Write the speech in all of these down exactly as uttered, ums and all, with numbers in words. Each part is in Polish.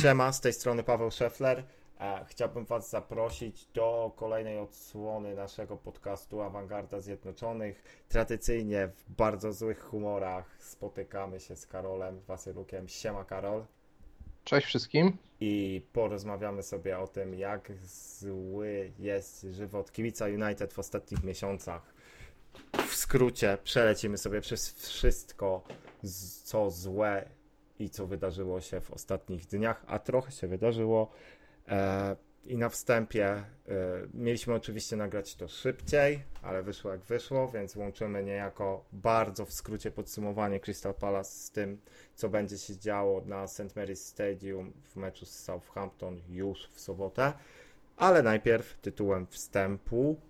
Siema, z tej strony Paweł Scheffler. Chciałbym Was zaprosić do kolejnej odsłony naszego podcastu Awangarda Zjednoczonych. Tradycyjnie w bardzo złych humorach spotykamy się z Karolem Wasyluykiem. Siema, Karol. Cześć wszystkim. I porozmawiamy sobie o tym, jak zły jest żywot kibica United w ostatnich miesiącach. W skrócie przelecimy sobie przez wszystko, co złe i co wydarzyło się w ostatnich dniach, a trochę się wydarzyło. I na wstępie mieliśmy oczywiście nagrać to szybciej, ale wyszło jak wyszło, więc łączymy niejako bardzo w skrócie podsumowanie Crystal Palace z tym, co będzie się działo na Saint Mary's Stadium w meczu z Southampton już w sobotę. Ale najpierw tytułem wstępu.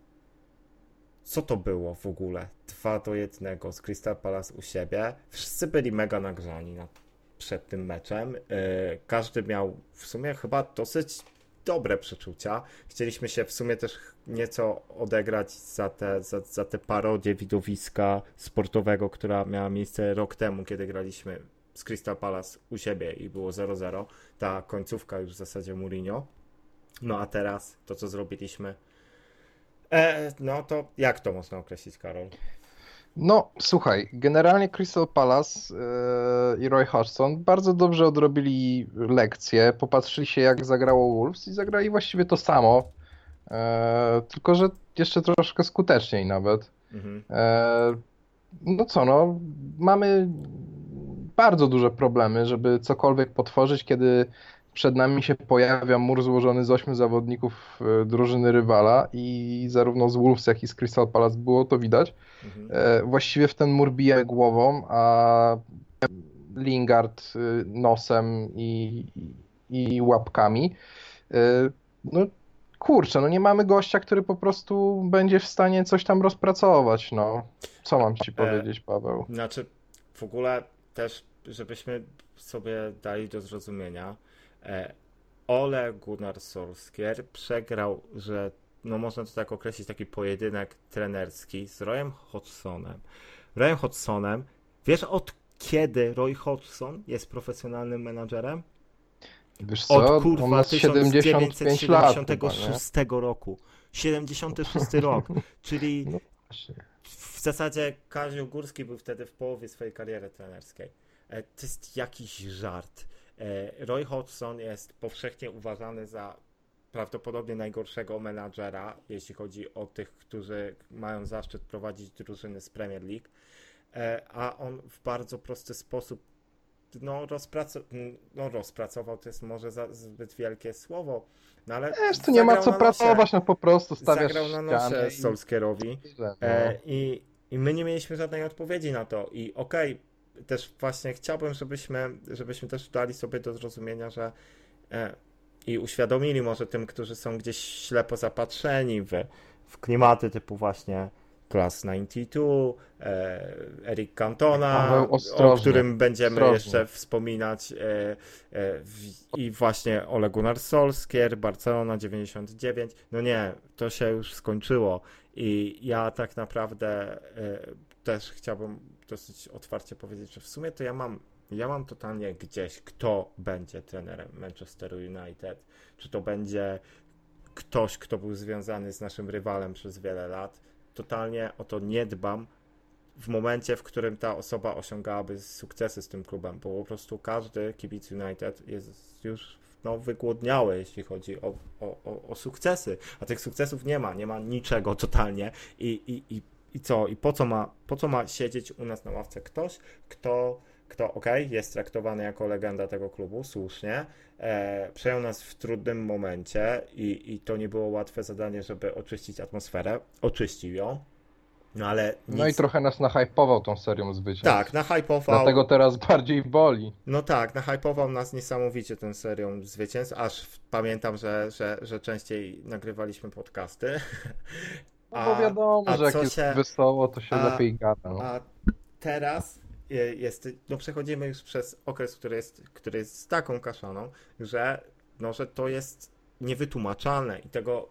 Co to było w ogóle? dwa do jednego z Crystal Palace u siebie. Wszyscy byli mega nagrzani na przed tym meczem. Każdy miał w sumie chyba dosyć dobre przeczucia. Chcieliśmy się w sumie też nieco odegrać za te, za, za te parodie widowiska sportowego, która miała miejsce rok temu, kiedy graliśmy z Crystal Palace u siebie i było zero zero. Ta końcówka już w zasadzie Mourinho. No a teraz to, co zrobiliśmy, e, no to jak to można określić, Karol? No, słuchaj, generalnie Crystal Palace yy, i Roy Hodgson bardzo dobrze odrobili lekcję, popatrzyli się, jak zagrało Wolves i zagrali właściwie to samo, yy, tylko że jeszcze troszkę skuteczniej nawet. Mhm. Yy, no co, no, mamy bardzo duże problemy, żeby cokolwiek potworzyć, kiedy przed nami się pojawia mur złożony z ośmiu zawodników drużyny rywala i zarówno z Wolves, jak i z Crystal Palace było to widać. Mhm. Właściwie w ten mur bije głową, a Lingard nosem i, i łapkami. No kurczę, no nie mamy gościa, który po prostu będzie w stanie coś tam rozpracować. No, co mam ci powiedzieć, Paweł? Znaczy w ogóle też, żebyśmy sobie dali do zrozumienia, Ole Gunnar Solskjaer przegrał, że no można to tak określić, taki pojedynek trenerski z Royem Hodgsonem. Royem Hodgsonem, wiesz od kiedy Roy Hodgson jest profesjonalnym menadżerem? Wiesz co? Od kurwa tysiąc dziewięćset siedemdziesiątego szóstego lat, roku. siedemdziesiąty szósty rok, czyli no w zasadzie Kazio Górski był wtedy w połowie swojej kariery trenerskiej. To jest jakiś żart. Roy Hodgson jest powszechnie uważany za prawdopodobnie najgorszego menadżera, jeśli chodzi o tych, którzy mają zaszczyt prowadzić drużyny z Premier League, a on w bardzo prosty sposób no, rozpracował, no, rozpracował to jest może za zbyt wielkie słowo, no ale wiesz, tu nie ma co pracować, no po prostu stawiasz zagrał na nosie Solskjaerowi i, i my nie mieliśmy żadnej odpowiedzi na to i okej, okay, też właśnie chciałbym, żebyśmy, żebyśmy też dali sobie do zrozumienia, że e, i uświadomili może tym, którzy są gdzieś ślepo zapatrzeni w, w klimaty typu właśnie Class dziewięćdziesiąt dwa, e, Eric Cantona, o którym będziemy ostrożnie jeszcze wspominać, e, e, w, i właśnie Ole Gunnar Solskjaer, Barcelona dziewięćdziesiąt dziewięć. No nie, to się już skończyło i ja tak naprawdę e, też chciałbym dosyć otwarcie powiedzieć, że w sumie to ja mam, ja mam totalnie gdzieś, kto będzie trenerem Manchesteru United. Czy to będzie ktoś, kto był związany z naszym rywalem przez wiele lat. Totalnie o to nie dbam w momencie, w którym ta osoba osiągałaby sukcesy z tym klubem, bo po prostu każdy kibic United jest już no, wygłodniały, jeśli chodzi o, o, o, o sukcesy, a tych sukcesów nie ma, nie ma niczego totalnie i, i, i I co? I po co ma, po co ma siedzieć u nas na ławce ktoś, kto, kto okej, okay, jest traktowany jako legenda tego klubu, słusznie, e, przejął nas w trudnym momencie i, i to nie było łatwe zadanie, żeby oczyścić atmosferę. Oczyścił ją, no ale nic. No i trochę nas nahypował tą serią zwycięstw. Tak, nahypował. Dlatego teraz bardziej boli. No tak, nahypował nas niesamowicie tą serią zwycięstw, aż pamiętam, że, że, że częściej nagrywaliśmy podcasty. No bo wiadomo, a, a że jak jest się wesoło, to się a, lepiej gada. No. A teraz jest, no przechodzimy już przez okres, który jest, który jest taką kaszaną, że, no, że to jest niewytłumaczalne i tego,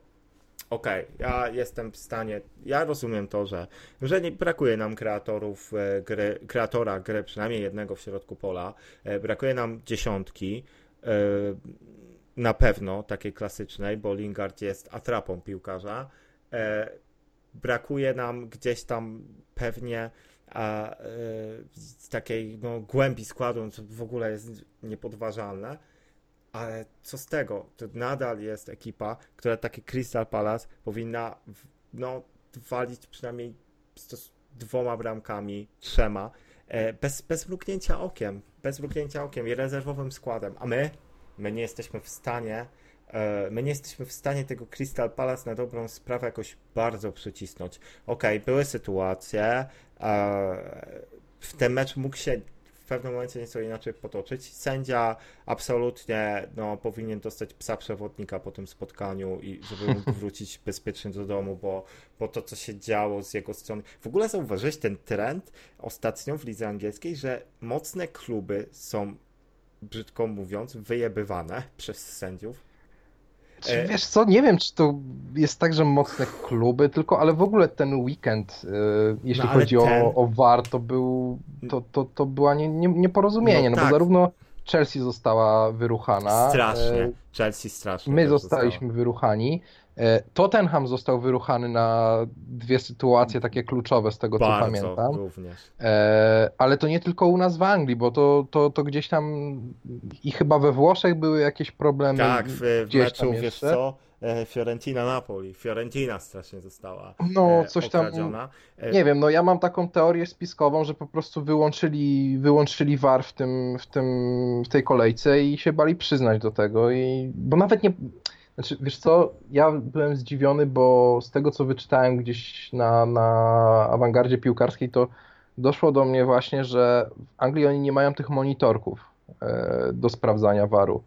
okej, okay, ja jestem w stanie, ja rozumiem to, że, że nie, brakuje nam kreatorów gry, kreatora gry, przynajmniej jednego w środku pola, brakuje nam dziesiątki, na pewno takiej klasycznej, bo Lingard jest atrapą piłkarza. Brakuje nam gdzieś tam pewnie a, y, takiej no, głębi składu, co w ogóle jest niepodważalne, ale co z tego? To nadal jest ekipa, która taki Crystal Palace powinna no, walić przynajmniej z dwoma bramkami, trzema, bez, bez mrugnięcia okiem, bez mrugnięcia okiem i rezerwowym składem, a my, my nie jesteśmy w stanie My nie jesteśmy w stanie tego Crystal Palace na dobrą sprawę jakoś bardzo przycisnąć. Okej, okay, były sytuacje, w ten mecz mógł się w pewnym momencie nieco inaczej potoczyć. Sędzia absolutnie no, powinien dostać psa przewodnika po tym spotkaniu i żeby mógł wrócić bezpiecznie do domu, bo, bo to, co się działo z jego strony. W ogóle zauważyłeś ten trend ostatnio w lidze angielskiej, że mocne kluby są, brzydko mówiąc, wyjebywane przez sędziów. Czy wiesz co, nie wiem, czy to jest tak, że mocne kluby, tylko, ale w ogóle ten weekend, jeśli no, chodzi ten... o, o V A R, to, był, to, to, to była nie, nie, nieporozumienie, no, no tak. Bo zarówno Chelsea została wyruchana. Strasznie, Chelsea strasznie. My zostaliśmy zostało. wyruchani. Tottenham został wyruchany na dwie sytuacje takie kluczowe, z tego Bardzo, co pamiętam. Również. Ale to nie tylko u nas w Anglii, bo to, to, to gdzieś tam i chyba we Włoszech były jakieś problemy. Tak, w, w meczu, wiesz co, Fiorentina Napoli, Fiorentina strasznie została no, coś okradziona. Tam, nie wiem, no ja mam taką teorię spiskową, że po prostu wyłączyli, wyłączyli V A R w, tym, w, tym, w tej kolejce i się bali przyznać do tego, i, bo nawet nie... Znaczy, wiesz co, ja byłem zdziwiony, bo z tego, co wyczytałem gdzieś na, na awangardzie piłkarskiej, to doszło do mnie właśnie, że w Anglii oni nie mają tych monitorków e, do sprawdzania V A R-u.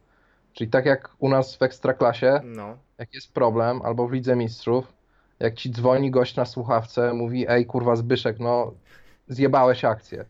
Czyli tak jak u nas w Ekstraklasie, no. Jak jest problem, albo w Lidze Mistrzów, jak ci dzwoni gość na słuchawce, mówi: ej kurwa Zbyszek, no zjebałeś akcję.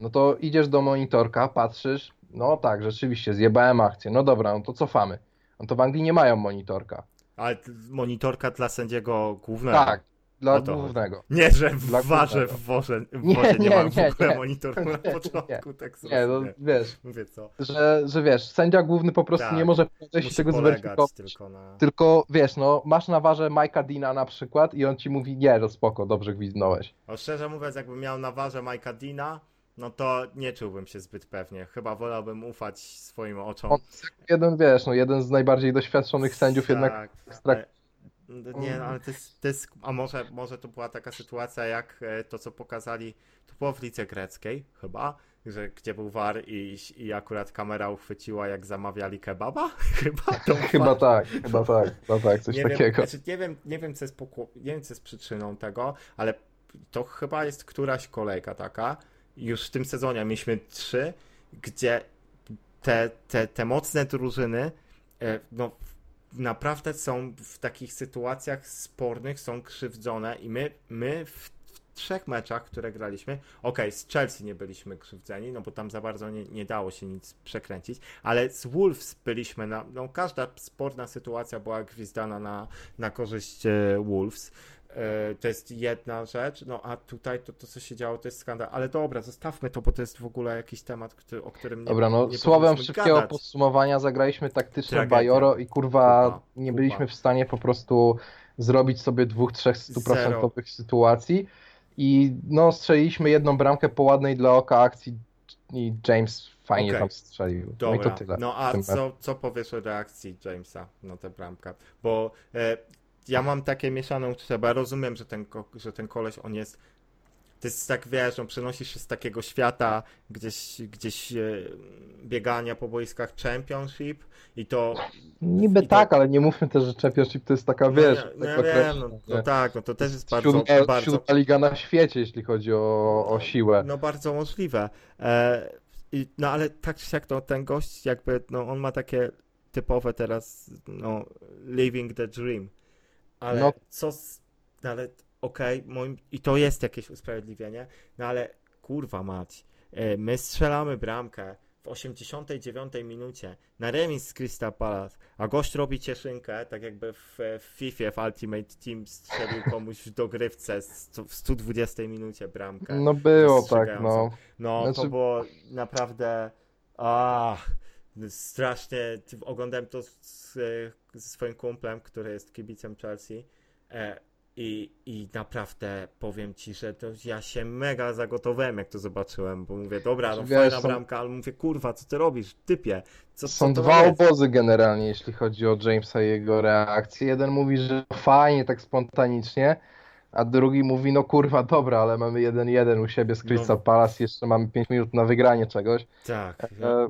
No to idziesz do monitorka, patrzysz, no tak, rzeczywiście zjebałem akcję, no dobra, no to cofamy. No to w Anglii nie mają monitorka. Ale monitorka dla sędziego głównego? Tak, dla głównego. Nie, że w dla warze w wozie nie, nie, nie ma w ogóle nie, monitorku nie, na początku. Nie, tak nie, no, wiesz, Mówię, co? Że, że wiesz, sędzia główny po prostu tak, nie może podejść i tego zweryfikować. Tylko, na... tylko wiesz, no masz na warze Mike'a Deana na przykład i on ci mówi: nie, no spoko, dobrze gwizdnąłeś. No, szczerze mówiąc, jakbym miał na warze Mike'a Deana, no to nie czułbym się zbyt pewnie. Chyba wolałbym ufać swoim oczom. On jeden, wiesz, no jeden z najbardziej doświadczonych sędziów tak, jednak. Ale, nie, no, ale to jest, to jest... A może, może to była taka sytuacja jak to, co pokazali, to było w Lidze Greckiej chyba, że gdzie był V A R i, i akurat kamera uchwyciła, jak zamawiali kebaba? Chyba, to chyba tak, chyba tak, chyba tak, coś nie takiego. Wiem, znaczy, nie, wiem, nie, wiem, co jest poku... nie wiem, co jest przyczyną tego, ale to chyba jest któraś kolejka taka. Już w tym sezonie mieliśmy trzy, gdzie te, te, te mocne drużyny no, naprawdę są w takich sytuacjach spornych, są krzywdzone i my, my w, w trzech meczach, które graliśmy, okej, z Chelsea nie byliśmy krzywdzeni, no bo tam za bardzo nie, nie dało się nic przekręcić, ale z Wolves byliśmy, na, no każda sporna sytuacja była gwizdana na, na korzyść Wolves. To jest jedna rzecz, no a tutaj to, to, co się działo, to jest skandal. Ale dobra, zostawmy to, bo to jest w ogóle jakiś temat, który, o którym nie Dobra, no nie słowem szybkiego gadać. podsumowania zagraliśmy taktyczne Tragedia. bajoro i kurwa Kupa. nie byliśmy Kupa. w stanie po prostu zrobić sobie dwóch, trzech stuprocentowych sytuacji i no strzeliliśmy jedną bramkę po ładnej dla oka akcji i James fajnie okay. tam strzelił. Dobra. No i to tyle. No a co, co powiesz o reakcji Jamesa na tę bramkę? Bo... E, ja mam takie mieszane uczucia, bo ja rozumiem, że ten, że ten koleś, on jest, to jest tak, wiesz, on przenosi się z takiego świata gdzieś, gdzieś biegania po boiskach Championship i to... Niby i tak, to... ale nie mówmy też, że Championship to jest taka, wiesz... No, ja, tak ja wiem, no, no tak, no to też jest bardzo... Siódma bardzo... liga na świecie, jeśli chodzi o, o siłę. No, no bardzo możliwe. E, i, no ale tak czy siak, to ten gość jakby, no on ma takie typowe teraz, no, living the dream. Ale no. co, no ale okej, okay, moim... i to jest jakieś usprawiedliwienie, no ale kurwa mać, my strzelamy bramkę w osiemdziesiątej dziewiątej minucie na remis z Crystal Palace, a gość robi cieszynkę, tak jakby w, w FIFA, w Ultimate Team strzelił komuś w dogrywce w sto dwudziestej minucie bramkę. No było tak, no. No znaczy... to było naprawdę, aaa. strasznie oglądałem to z, ze swoim kumplem, który jest kibicem Chelsea e, i, i naprawdę powiem ci, że to ja się mega zagotowałem, jak to zobaczyłem, bo mówię, dobra, no wiesz, fajna są... bramka, ale mówię, kurwa, co ty robisz, typie? Co, są co dwa jest? Obozy generalnie, jeśli chodzi o Jamesa i jego reakcję. Jeden mówi, że fajnie, tak spontanicznie, a drugi mówi, no kurwa, dobra, ale mamy jeden jeden u siebie z Crystal no. Palace, jeszcze mamy pięć minut na wygranie czegoś. Tak. E,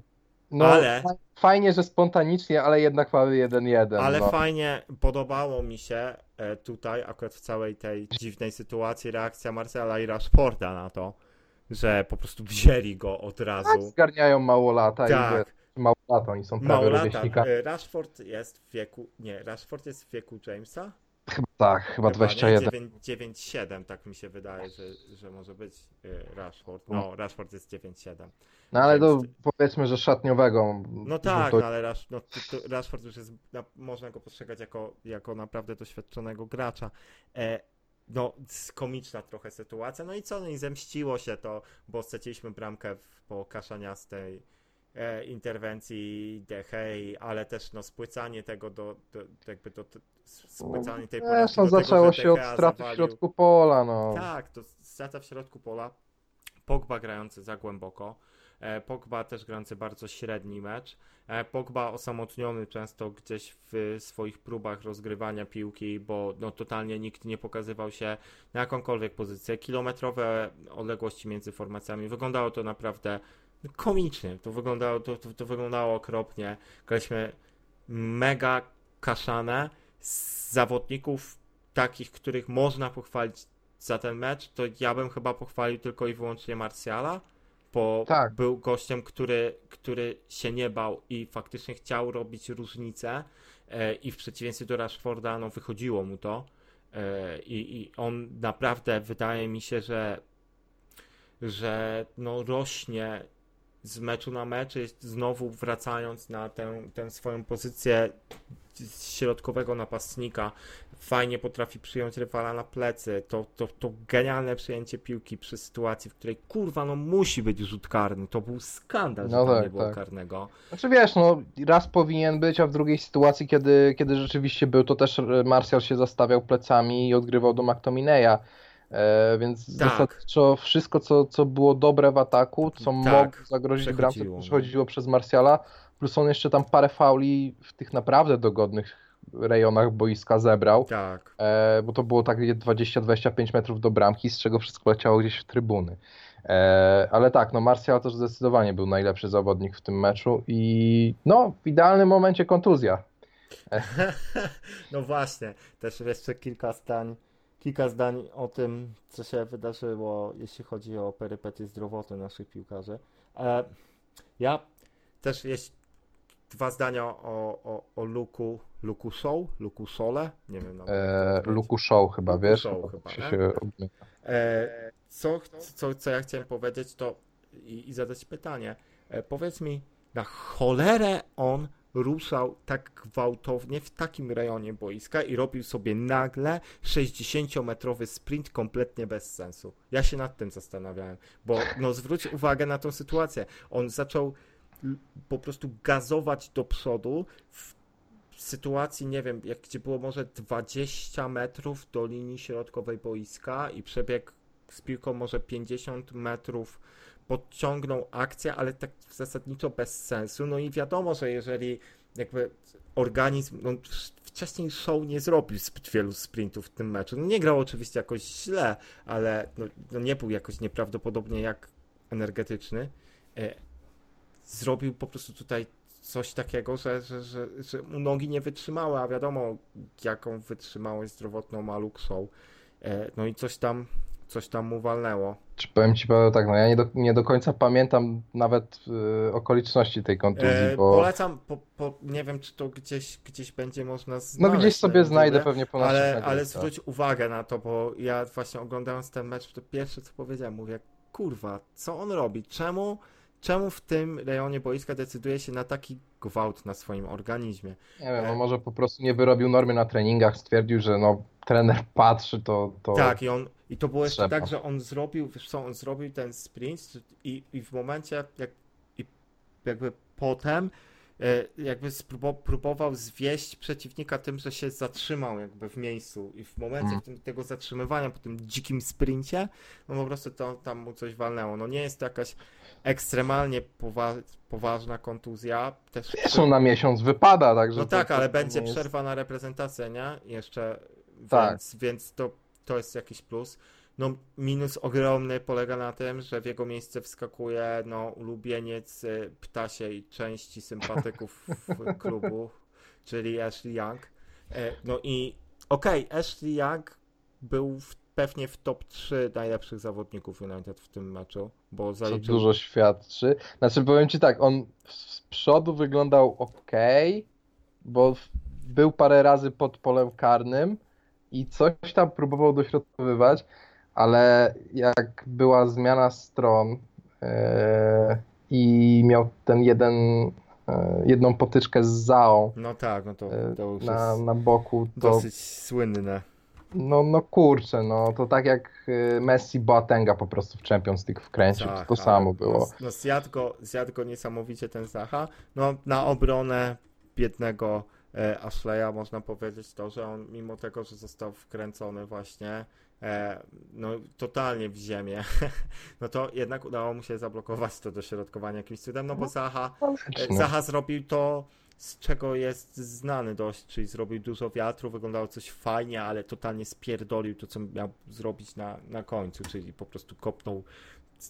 No, ale... fajnie, że spontanicznie, ale jednak mamy jeden jeden. Ale no. fajnie, podobało mi się tutaj, akurat w całej tej dziwnej sytuacji, reakcja Marciala i Rashforda na to, że po prostu wzięli go od razu. Tak, zgarniają mało lata. Tak. I mało lata, oni są prawie rówieśnika. Rashford jest w wieku, nie, Rashford jest w wieku Jamesa? Chyba tak, chyba, chyba dwadzieścia jeden. dziewięć siedem, tak mi się wydaje, że, że może być Rashford. No, Rashford jest dziewięć siedem. No ale to powiedzmy, że szatniowego. No tak, to... no, ale Rash, no, to, to Rashford już jest, na, można go postrzegać jako, jako naprawdę doświadczonego gracza. E, no, komiczna trochę sytuacja. No i co? No i zemściło się to, bo straciliśmy bramkę w, po kaszaniastej e, interwencji De Gea, ale też no spłycanie tego do, do jakby do spłycanie tej pola. Zresztą zaczęło się od straty zawalił. w środku pola. No. Tak, to strata w środku pola. Pogba grający za głęboko. Pogba też grający bardzo średni mecz. Pogba osamotniony często gdzieś w swoich próbach rozgrywania piłki, bo no totalnie nikt nie pokazywał się na jakąkolwiek pozycję. Kilometrowe odległości między formacjami. Wyglądało to naprawdę komicznie. To wyglądało, to, to, to wyglądało okropnie. Graliśmy mega kaszane z zawodników takich, których można pochwalić za ten mecz. To ja bym chyba pochwalił tylko i wyłącznie Martiala, bo tak. był gościem, który, który się nie bał i faktycznie chciał robić różnicę e, i w przeciwieństwie do Rashforda no, wychodziło mu to e, i, i on naprawdę wydaje mi się, że, że no, rośnie z meczu na mecz, znowu wracając na tę, tę swoją pozycję środkowego napastnika, fajnie potrafi przyjąć rywala na plecy, to, to, to genialne przyjęcie piłki przy sytuacji, w której kurwa no musi być rzut karny, to był skandal, no że tam tak, nie było tak. karnego. Znaczy wiesz, no raz powinien być, a w drugiej sytuacji, kiedy, kiedy rzeczywiście był, to też Martial się zastawiał plecami i odgrywał do McTominaya. E, więc tak. zasadniczo wszystko, co, co było dobre w ataku, co tak, mogło zagrozić bramce, przechodziło przez Martiala, plus on jeszcze tam parę fauli w tych naprawdę dogodnych rejonach boiska zebrał, tak. e, bo to było tak dwadzieścia do dwudziestu pięciu metrów do bramki, z czego wszystko leciało gdzieś w trybuny. E, ale tak, no Martial też zdecydowanie był najlepszy zawodnik w tym meczu i no w idealnym momencie kontuzja. E. No właśnie, też jeszcze kilka stań Kilka zdań o tym, co się wydarzyło, jeśli chodzi o perypetie zdrowotne naszych piłkarzy. E, ja też jest dwa zdania o, o, o Luku, Luku Show, Luku Szole, nie wiem. Nawet e, Luku Show chyba, Luku wiesz? Show chyba, się się... E, co, co, co ja chciałem powiedzieć to i, i zadać pytanie. E, powiedz mi, na cholerę on ruszał tak gwałtownie w takim rejonie boiska i robił sobie nagle sześćdziesięciometrowy sprint kompletnie bez sensu. Ja się nad tym zastanawiałem, bo no zwróć uwagę na tą sytuację. On zaczął po prostu gazować do przodu w sytuacji, nie wiem, jak gdzie było może dwadzieścia metrów do linii środkowej boiska i przebiegł z piłką może pięćdziesiąt metrów. Podciągnął akcję, ale tak zasadniczo bez sensu. No i wiadomo, że jeżeli jakby organizm, no wcześniej Show nie zrobił zbyt wielu sprintów w tym meczu. No nie grał oczywiście jakoś źle, ale no, no nie był jakoś nieprawdopodobnie jak energetyczny. Zrobił po prostu tutaj coś takiego, że, że, że, że nogi nie wytrzymały, a wiadomo jaką wytrzymałość zdrowotną ma Luke Show. No i coś tam Coś tam mu walnęło. Czy powiem ci, Paweł, tak, no ja nie do, nie do końca pamiętam nawet y, okoliczności tej kontuzji, e, bo... Polecam, po, po, nie wiem, czy to gdzieś, gdzieś będzie można znaleźć. No gdzieś sobie znajdę dobry, pewnie po naszych ale, ale zwróć uwagę na to, bo ja właśnie oglądając ten mecz, to pierwsze co powiedziałem, mówię, kurwa, co on robi? Czemu, czemu w tym rejonie boiska decyduje się na taki gwałt na swoim organizmie? Nie wiem, e... no może po prostu nie wyrobił normy na treningach, stwierdził, że no trener patrzy, to... to... Tak, i on... I to było jeszcze tak, że on zrobił, wiesz co, on zrobił ten sprint i, i w momencie, jak, i jakby potem jakby spróbował, próbował zwieść przeciwnika tym, że się zatrzymał jakby w miejscu i w momencie mm. tym, tego zatrzymywania po tym dzikim sprincie, no po prostu to tam mu coś walnęło. No nie jest to jakaś ekstremalnie powa- poważna kontuzja. Też są na miesiąc wypada, także... No tak, ale będzie jest... przerwa na reprezentację, nie? Jeszcze, tak. więc, więc to, to jest jakiś plus. No minus ogromny polega na tym, że w jego miejsce wskakuje no ulubieniec ptasiej części sympatyków klubu, czyli Ashley Young. No i okej, okay, Ashley Young był w, pewnie w top trzy najlepszych zawodników United w tym meczu, bo zaliczył... Co dużo świadczy. Znaczy powiem ci tak, on z przodu wyglądał okej, okay, bo był parę razy pod polem karnym i coś tam próbował dośrodkowywać. Ale jak była zmiana stron yy, i miał ten jeden, yy, jedną potyczkę z Zaą no tak, no to, to już na, jest na boku, to dosyć słynne. No, no kurczę, no to tak jak Messi Boatenga po prostu w Champions League wkręcił, Zaha, to, to samo było. No, no zjadł go, zjadł go niesamowicie ten Zaha, no na obronę biednego e, Ashleya można powiedzieć to, że on mimo tego, że został wkręcony właśnie no totalnie w ziemię, no to jednak udało mu się zablokować to dośrodkowanie jakimś cudem, no bo Zaha, Zaha zrobił to, z czego jest znany dość, czyli zrobił dużo wiatru, wyglądało coś fajnie, ale totalnie spierdolił to, co miał zrobić na, na końcu, czyli po prostu kopnął,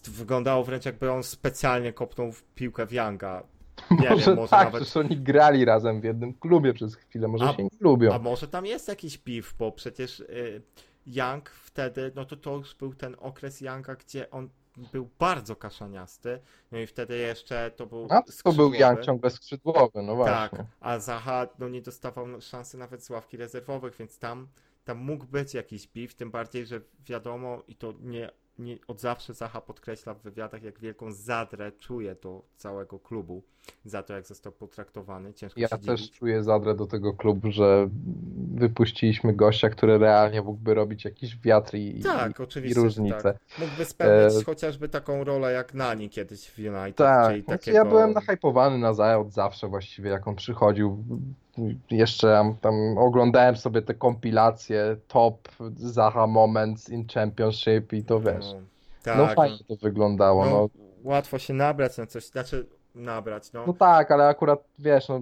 wyglądało wręcz jakby on specjalnie kopnął w piłkę w Younga. Nie może wiem, może tak, nawet... przecież oni grali razem w jednym klubie przez chwilę, może a, się nie lubią. A może tam jest jakiś beef, bo przecież... Yy... Young wtedy, no to to już był ten okres Younga, gdzie on był bardzo kaszaniasty, no i wtedy jeszcze to był a to skrzydłowy. Był Young ciągle skrzydłowy, no właśnie. Tak, a Zaha no nie dostawał szansy nawet z ławki rezerwowych, więc tam, tam mógł być jakiś beef, tym bardziej, że wiadomo i to nie, nie od zawsze Zaha podkreśla w wywiadach, jak wielką zadrę czuje do całego klubu za to, jak został potraktowany. Ciężko ja się też dziwić. Czuję zadrę do tego klubu, że wypuściliśmy gościa, który realnie mógłby robić jakiś wiatr i, tak, i, oczywiście, i różnice. Tak. Mógłby spełnić e... chociażby taką rolę jak Nani kiedyś w United. Tak, czyli znaczy takiego... ja byłem nahypowany na Zaha od zawsze właściwie, jak on przychodził. Jeszcze tam oglądałem sobie te kompilacje top Zaha Moments in Championship i to wiesz, no, tak, no fajnie to wyglądało. No, no. Łatwo się nabrać na coś, znaczy nabrać. No, no tak, ale akurat wiesz, no,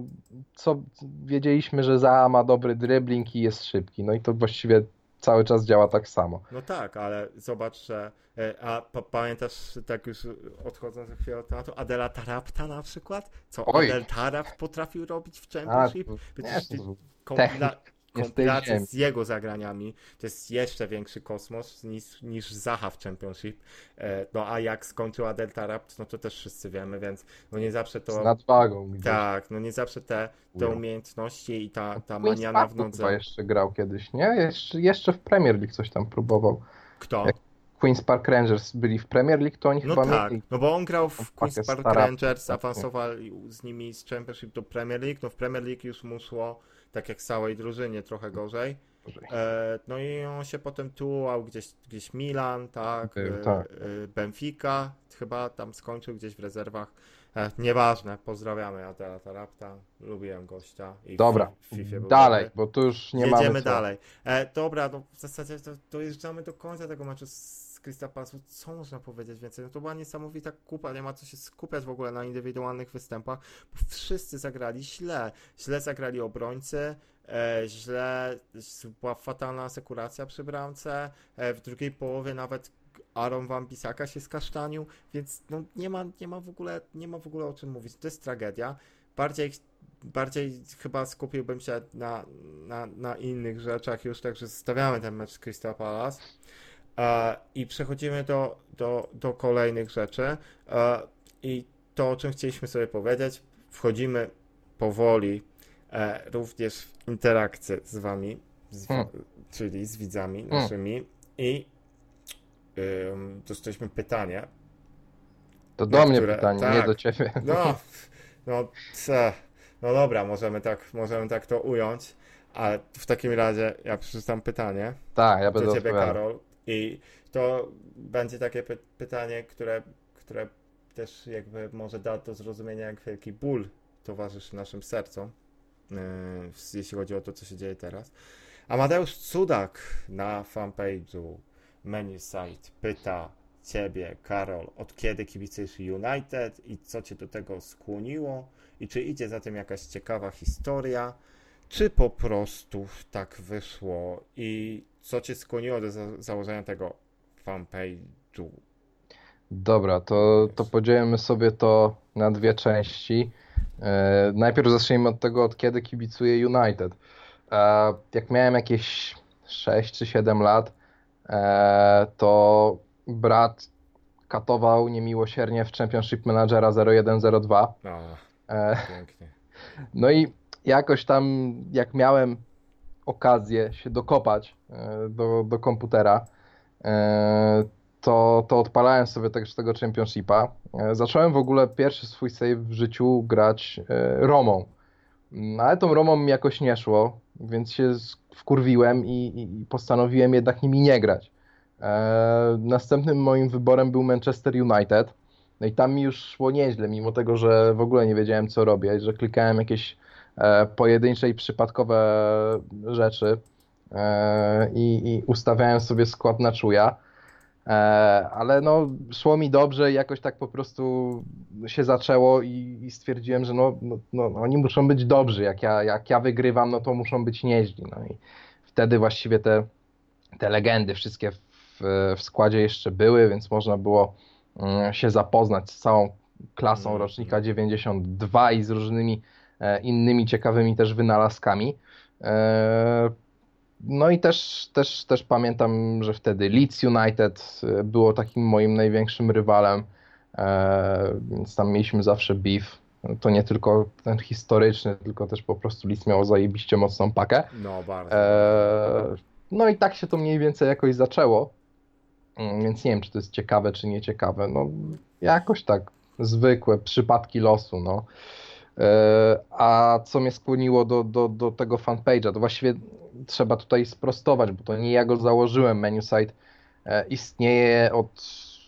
co wiedzieliśmy, że Zaha ma dobry dribbling i jest szybki, no i to właściwie cały czas działa tak samo. No tak, ale zobacz, że a p- pamiętasz, tak już odchodząc za chwilę od tematu, Adela Taarabta na przykład? Co Oj. Adel Taarabt potrafił robić w Championship? Przecież kompila- kompilacje z jego zagraniami to jest jeszcze większy kosmos niż, niż Zaha w Championship. No a jak skończył Adel Taarabt, no to też wszyscy wiemy, więc no nie zawsze to... Z nadwagą. Tak, no nie zawsze te, te umiejętności i ta, ta maniana w nodze. Chyba jeszcze grał kiedyś, nie? Jeszcze, jeszcze w Premier League coś tam próbował. Kto? Queen's Park Rangers byli w Premier League, to oni no chyba... No tak, mieli... no bo on grał w Queen's Park Rangers, awansował z nimi z Championship do Premier League, no w Premier League już mu szło, tak jak całej drużynie, trochę gorzej. E, no i on się potem tułał gdzieś, gdzieś Milan, tak, okay, e, tak. E, Benfica, chyba tam skończył gdzieś w rezerwach. E, nieważne, pozdrawiamy Adela Taarabta, lubiłem gościa. I dobra, w, w dalej, dobry. Bo tu już nie Jedziemy mamy Jedziemy dalej. E, dobra, no w zasadzie to, dojeżdżamy do końca tego meczu z Crystal Palace. Co można powiedzieć więcej? No to była niesamowita kupa, nie ma co się skupiać w ogóle na indywidualnych występach, bo wszyscy zagrali źle. Źle zagrali obrońcy, e, źle, była fatalna asekuracja przy bramce, e, w drugiej połowie nawet Aaron Wan-Bissaka się skasztanił, więc no nie ma, nie ma w ogóle, nie ma w ogóle o czym mówić. To jest tragedia. Bardziej, bardziej chyba skupiłbym się na, na, na innych rzeczach już, także zostawiamy ten mecz z Crystal Palace e, i przechodzimy do, do, do kolejnych rzeczy e, i to, o czym chcieliśmy sobie powiedzieć, wchodzimy powoli e, również w interakcję z wami, z, hmm. czyli z widzami hmm. naszymi i dostaliśmy pytanie. To do mnie które... pytanie, tak, nie do ciebie. No, no, no dobra, możemy tak, możemy tak to ująć, ale w takim razie ja przeczytam pytanie tak, ja będę do ciebie, Karol. I to będzie takie py- pytanie, które, które też jakby może da do zrozumienia, jak wielki ból towarzyszy naszym sercom, jeśli chodzi o to, co się dzieje teraz. Amadeusz Cudak na fanpage'u Menisite pyta Ciebie, Karol, od kiedy kibicujesz United i co Cię do tego skłoniło i czy idzie za tym jakaś ciekawa historia, czy po prostu tak wyszło i co Cię skłoniło do za- założenia tego fanpage'u? Dobra, to, to podzielimy sobie to na dwie części. Yy, najpierw zacznijmy od tego, od kiedy kibicuję United. Yy, jak miałem jakieś sześć czy siedem lat, yy, to brat katował niemiłosiernie w Championship Managera zero jeden zero dwa. No, e, pięknie. No i jakoś tam, jak miałem okazję się dokopać e, do, do komputera, e, to, to odpalałem sobie też tego Championshipa. E, zacząłem w ogóle pierwszy swój save w życiu grać e, Romą. Ale tą Romą mi jakoś nie szło, więc się wkurwiłem i, i postanowiłem jednak nimi nie grać. Eee, następnym moim wyborem był Manchester United. No i tam mi już szło nieźle, mimo tego, że w ogóle nie wiedziałem, co robię, że klikałem jakieś e, pojedyncze i przypadkowe rzeczy e, i, i ustawiałem sobie skład na czuja. E, ale no, szło mi dobrze i jakoś tak po prostu się zaczęło i, i stwierdziłem, że no, no, no, oni muszą być dobrzy. Jak ja, jak ja wygrywam, no to muszą być nieźli. No i wtedy właściwie te, te legendy wszystkie w składzie jeszcze były, więc można było się zapoznać z całą klasą rocznika dziewięćdziesiąt dwa i z różnymi innymi ciekawymi też wynalazkami. No i też, też, też pamiętam, że wtedy Leeds United było takim moim największym rywalem, więc tam mieliśmy zawsze beef. To nie tylko ten historyczny, tylko też po prostu Leeds miało zajebiście mocną pakę. No bardzo. No i tak się to mniej więcej jakoś zaczęło. Więc nie wiem, czy to jest ciekawe, czy nieciekawe. No jakoś tak, zwykłe przypadki losu. No. A co mnie skłoniło do, do, do tego fanpage'a, to właściwie trzeba tutaj sprostować, bo to nie ja go założyłem. Menusite istnieje od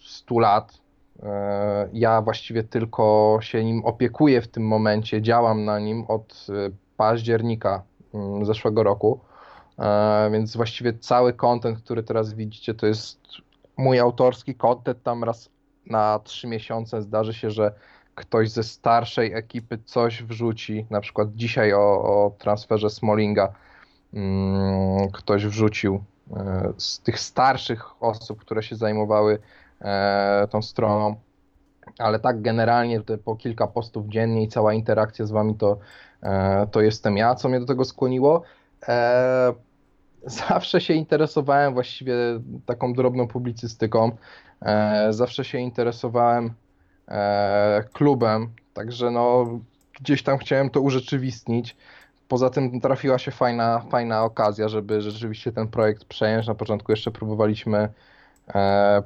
stu lat. Ja właściwie tylko się nim opiekuję w tym momencie, działam na nim od października zeszłego roku. Więc właściwie cały content, który teraz widzicie, to jest mój autorski content. Tam raz na trzy miesiące zdarzy się, że ktoś ze starszej ekipy coś wrzuci, na przykład dzisiaj o, o transferze Smallinga ktoś wrzucił z tych starszych osób, które się zajmowały tą stroną, ale tak generalnie po kilka postów dziennie i cała interakcja z wami to, to jestem ja, co mnie do tego skłoniło. Zawsze się interesowałem właściwie taką drobną publicystyką, zawsze się interesowałem klubem, także no gdzieś tam chciałem to urzeczywistnić. Poza tym trafiła się fajna, fajna okazja, żeby rzeczywiście ten projekt przejąć. Na początku jeszcze próbowaliśmy,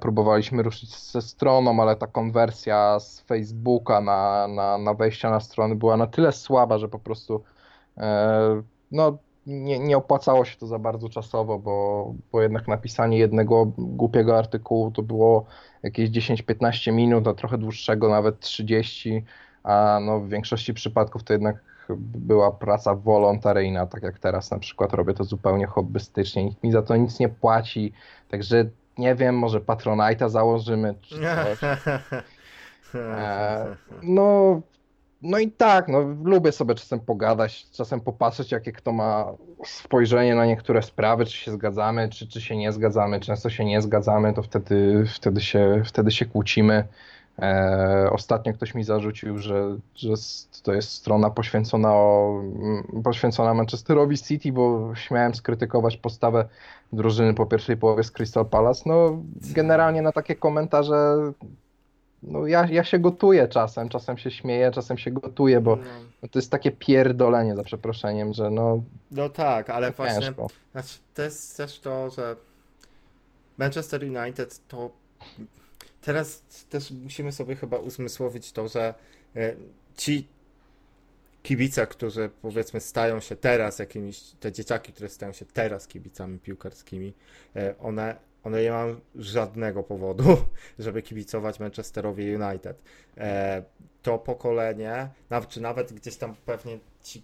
próbowaliśmy ruszyć ze stroną, ale ta konwersja z Facebooka na, na, na wejścia na stronę była na tyle słaba, że po prostu no Nie, nie opłacało się to za bardzo czasowo, bo, bo jednak napisanie jednego głupiego artykułu to było jakieś dziesięć do piętnastu minut, a trochę dłuższego nawet trzydzieści, a no w większości przypadków to jednak była praca wolontaryjna, tak jak teraz na przykład robię to zupełnie hobbystycznie, nikt mi za to nic nie płaci, także nie wiem, może Patronite'a założymy czy coś. E, no... No i tak, no lubię sobie czasem pogadać, czasem popatrzeć, jakie kto ma spojrzenie na niektóre sprawy, czy się zgadzamy, czy, czy się nie zgadzamy. Często się nie zgadzamy, to wtedy, wtedy, się, wtedy się kłócimy. Eee, ostatnio ktoś mi zarzucił, że, że to jest strona poświęcona, o, poświęcona Manchesterowi City, bo śmiałem skrytykować postawę drużyny po pierwszej połowie z Crystal Palace. No generalnie na takie komentarze... No ja, ja się gotuję czasem, czasem się śmieję, czasem się gotuję, bo no. To jest takie pierdolenie, za przeproszeniem, że no... No tak, ale to właśnie znaczy, to jest też to, że Manchester United to... Teraz też musimy sobie chyba uzmysłowić to, że ci kibice, którzy powiedzmy stają się teraz jakimiś... Te dzieciaki, które stają się teraz kibicami piłkarskimi, one one nie mają żadnego powodu, żeby kibicować Manchesterowi United. To pokolenie, czy nawet gdzieś tam pewnie ci,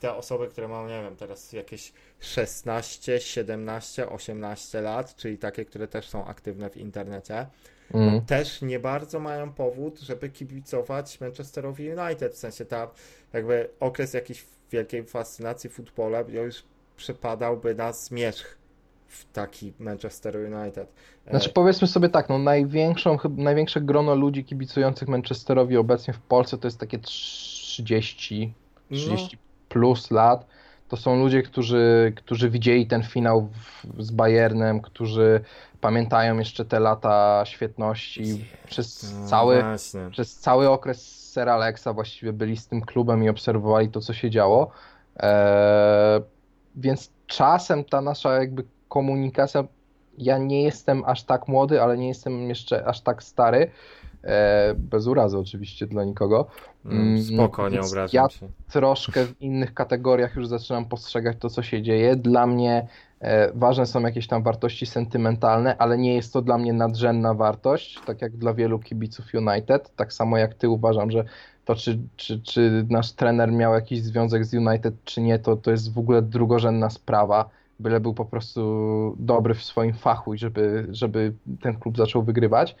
te osoby, które mają, nie wiem, teraz jakieś szesnaście, siedemnaście, osiemnaście lat, czyli takie, które też są aktywne w internecie, mm. no, też nie bardzo mają powód, żeby kibicować Manchesterowi United. W sensie ta jakby okres jakiejś wielkiej fascynacji futbolem już przypadałby na zmierzch w taki Manchester United. Znaczy powiedzmy sobie tak, no największą, największe grono ludzi kibicujących Manchesterowi obecnie w Polsce to jest takie trzydzieści, trzydzieści no. plus lat. To są ludzie, którzy, którzy widzieli ten finał w, z Bayernem, którzy pamiętają jeszcze te lata świetności. Przez cały, no przez cały okres Sir Alexa właściwie byli z tym klubem i obserwowali to, co się działo. Eee, więc czasem ta nasza jakby komunikacja, ja nie jestem aż tak młody, ale nie jestem jeszcze aż tak stary, e, bez urazy oczywiście dla nikogo. Mm, Spoko, nie obrażam ja się. Ja troszkę w innych kategoriach już zaczynam postrzegać to, co się dzieje. Dla mnie e, ważne są jakieś tam wartości sentymentalne, ale nie jest to dla mnie nadrzędna wartość, tak jak dla wielu kibiców United. Tak samo jak ty uważam, że to czy, czy, czy nasz trener miał jakiś związek z United, czy nie, to, to jest w ogóle drugorzędna sprawa. Byle był po prostu dobry w swoim fachu i żeby, żeby ten klub zaczął wygrywać,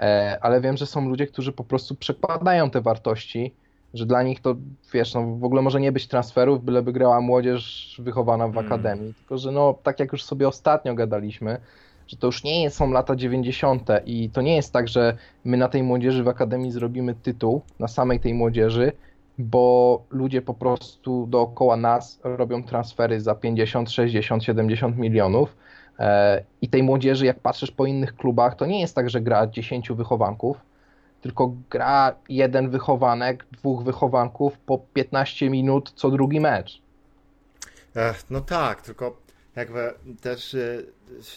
e, ale wiem, że są ludzie, którzy po prostu przekładają te wartości, że dla nich to, wiesz, no w ogóle może nie być transferów, byleby grała młodzież wychowana w hmm. akademii, tylko że no tak jak już sobie ostatnio gadaliśmy, że to już nie są lata dziewięćdziesiąte i to nie jest tak, że my na tej młodzieży w akademii zrobimy tytuł, na samej tej młodzieży, bo ludzie po prostu dookoła nas robią transfery za pięćdziesiąt, sześćdziesiąt, siedemdziesiąt milionów i tej młodzieży, jak patrzysz po innych klubach, to nie jest tak, że gra dziesięciu wychowanków, tylko gra jeden wychowanek, dwóch wychowanków po piętnaście minut co drugi mecz. Ech, no tak, tylko jakby też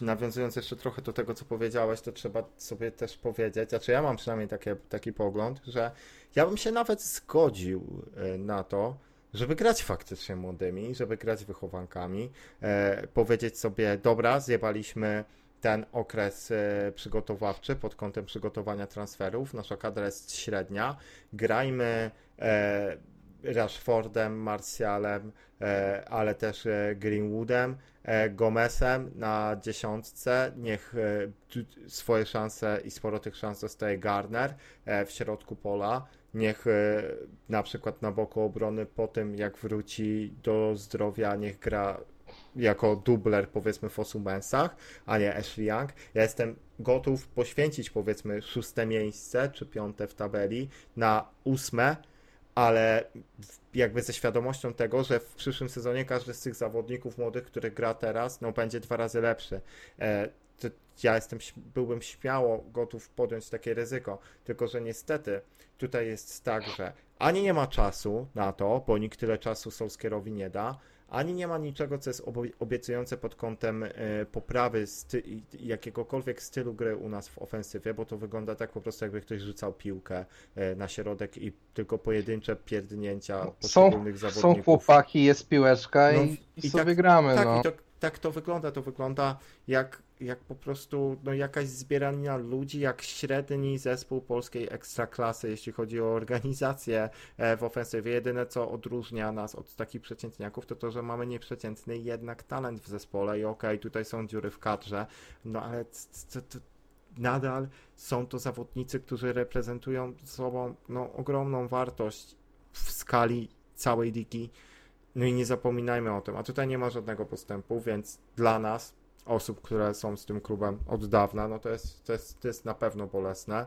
nawiązując jeszcze trochę do tego, co powiedziałeś, to trzeba sobie też powiedzieć, znaczy ja mam przynajmniej takie, taki pogląd, że ja bym się nawet zgodził na to, żeby grać faktycznie młodymi, żeby grać wychowankami, e, powiedzieć sobie, dobra, zjebaliśmy ten okres e, przygotowawczy pod kątem przygotowania transferów, nasza kadra jest średnia, grajmy e, Rashfordem, Martialem, e, ale też e, Greenwoodem, e, Gomezem na dziesiątce, niech e, d- swoje szanse i sporo tych szans dostaje Garner e, w środku pola, niech e, na przykład na boku obrony po tym jak wróci do zdrowia, niech gra jako dubler powiedzmy w Osumensach, a nie Ashley Young. Ja jestem gotów poświęcić powiedzmy szóste miejsce czy piąte w tabeli na ósme, ale jakby ze świadomością tego, że w przyszłym sezonie każdy z tych zawodników młodych, który gra teraz, no będzie dwa razy lepszy. E, to ja jestem, byłbym śmiało gotów podjąć takie ryzyko, tylko że niestety tutaj jest tak, że ani nie ma czasu na to, bo nikt tyle czasu Solskjaerowi nie da, ani nie ma niczego, co jest obiecujące pod kątem poprawy sty- jakiegokolwiek stylu gry u nas w ofensywie, bo to wygląda tak po prostu, jakby ktoś rzucał piłkę na środek i tylko pojedyncze pierdnięcia poszczególnych są, zawodników. Są chłopaki, jest piłeczka no, i, i sobie tak, gramy. Tak, no. i to, tak to wygląda. To wygląda jak, jak po prostu no, jakaś zbierania ludzi, jak średni zespół polskiej ekstraklasy, jeśli chodzi o organizację w ofensywie. Jedyne, co odróżnia nas od takich przeciętniaków, to to, że mamy nieprzeciętny jednak talent w zespole i okej, okay, tutaj są dziury w kadrze, no ale to, to nadal są to zawodnicy, którzy reprezentują sobą no, ogromną wartość w skali całej ligi. No i nie zapominajmy o tym, a tutaj nie ma żadnego postępu, więc dla nas, osób, które są z tym klubem od dawna, no to jest, to jest, to jest na pewno bolesne.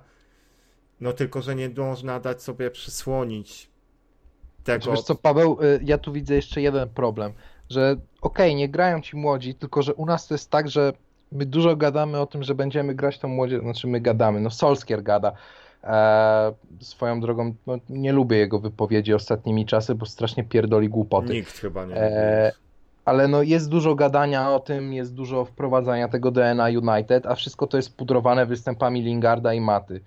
No tylko, że nie można dać sobie przysłonić tego. Wiesz co, Paweł, ja tu widzę jeszcze jeden problem, że okej, okay, nie grają ci młodzi, tylko że u nas to jest tak, że my dużo gadamy o tym, że będziemy grać tą młodzież, znaczy my gadamy, no Solskjaer gada. Eee, swoją drogą, no, nie lubię jego wypowiedzi ostatnimi czasy, bo strasznie pierdoli głupoty. Nikt chyba nie eee, ale no jest dużo gadania o tym, jest dużo wprowadzania tego D N A United, a wszystko to jest pudrowane występami Lingarda i Maty eee,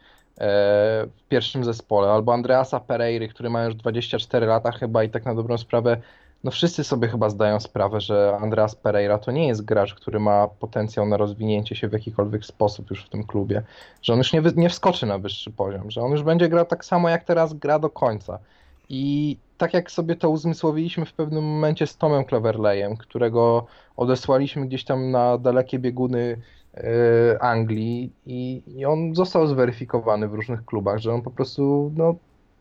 w pierwszym zespole, albo Andreasa Pereiry, który ma już dwadzieścia cztery lata chyba i tak na dobrą sprawę no wszyscy sobie chyba zdają sprawę, że Andreas Pereira to nie jest gracz, który ma potencjał na rozwinięcie się w jakikolwiek sposób już w tym klubie, że on już nie, nie wskoczy na wyższy poziom, że on już będzie grał tak samo jak teraz gra do końca. I tak jak sobie to uzmysłowiliśmy w pewnym momencie z Tomem Cleverleyem, którego odesłaliśmy gdzieś tam na dalekie bieguny yy, Anglii i, i on został zweryfikowany w różnych klubach, że on po prostu no,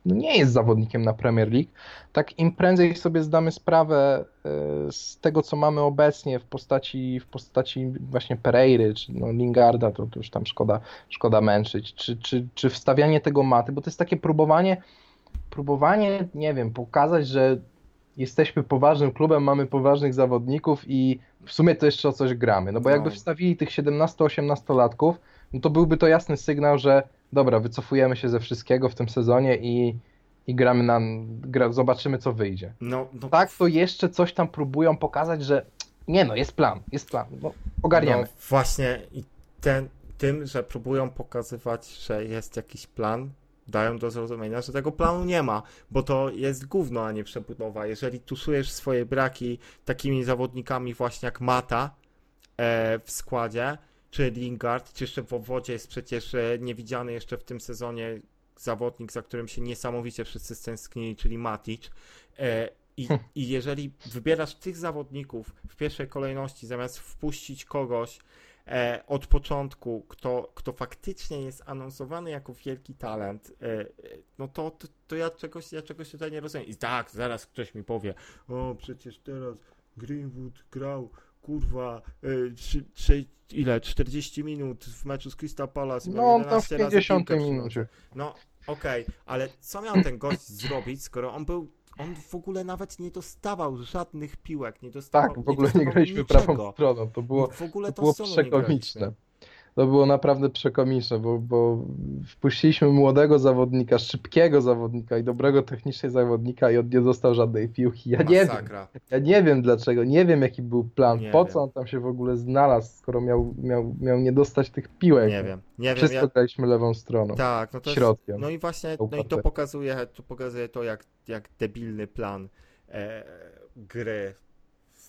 nie jest zawodnikiem na Premier League. Tak im prędzej sobie zdamy sprawę yy, z tego, co mamy obecnie w postaci, w postaci właśnie Pereiry, czy no Lingarda, to, to już tam szkoda, szkoda męczyć, czy, czy, czy wstawianie tego Maty, bo to jest takie próbowanie Próbowanie, nie wiem, pokazać, że jesteśmy poważnym klubem, mamy poważnych zawodników i w sumie to jeszcze o coś gramy. No bo jakby wstawili tych siedemnastu osiemnastolatków, no to byłby to jasny sygnał, że dobra, wycofujemy się ze wszystkiego w tym sezonie i, i gramy na, gra, zobaczymy co wyjdzie. No, no. Tak, to jeszcze coś tam próbują pokazać, że nie no, jest plan, jest plan, no, ogarniamy. No, właśnie i ten, tym, że próbują pokazywać, że jest jakiś plan, dają do zrozumienia, że tego planu nie ma, bo to jest gówno, a nie przebudowa. Jeżeli tuszujesz swoje braki takimi zawodnikami właśnie jak Mata e, w składzie, czy Lingard, czy jeszcze w obwodzie jest przecież niewidziany jeszcze w tym sezonie zawodnik, za którym się niesamowicie wszyscy stęsknili, czyli Matic. E, i, I jeżeli wybierasz tych zawodników w pierwszej kolejności, zamiast wpuścić kogoś, od początku, kto, kto faktycznie jest anonsowany jako wielki talent, no to, to, to ja, czegoś, ja czegoś tutaj nie rozumiem. I tak, zaraz ktoś mi powie, o przecież teraz Greenwood grał, kurwa, czy, czy, ile, czterdzieści minut w meczu z Crystal Palace. No to w pięćdziesiątej minucie. No okej, okay, ale co miał ten gość zrobić, skoro on był On w ogóle nawet nie dostawał żadnych piłek, nie dostawał Tak, w ogóle nie, nie graliśmy niczego. prawą stroną, to było, w ogóle to było przekomiczne. To było naprawdę przekomiczne, bo, bo wpuściliśmy młodego zawodnika, szybkiego zawodnika i dobrego technicznie zawodnika i on nie dostał żadnej piłki. Ja nie wiem, ja nie wiem dlaczego, nie wiem jaki był plan, nie po wiem. co on tam się w ogóle znalazł, skoro miał, miał, miał nie dostać tych piłek. Nie wiem, nie Wszyscy wiem. Wszyscy graliśmy ja... lewą stroną, tak, no to środkiem. Jest... No i właśnie no i to, pokazuje, to pokazuje to, jak, jak debilny plan e, gry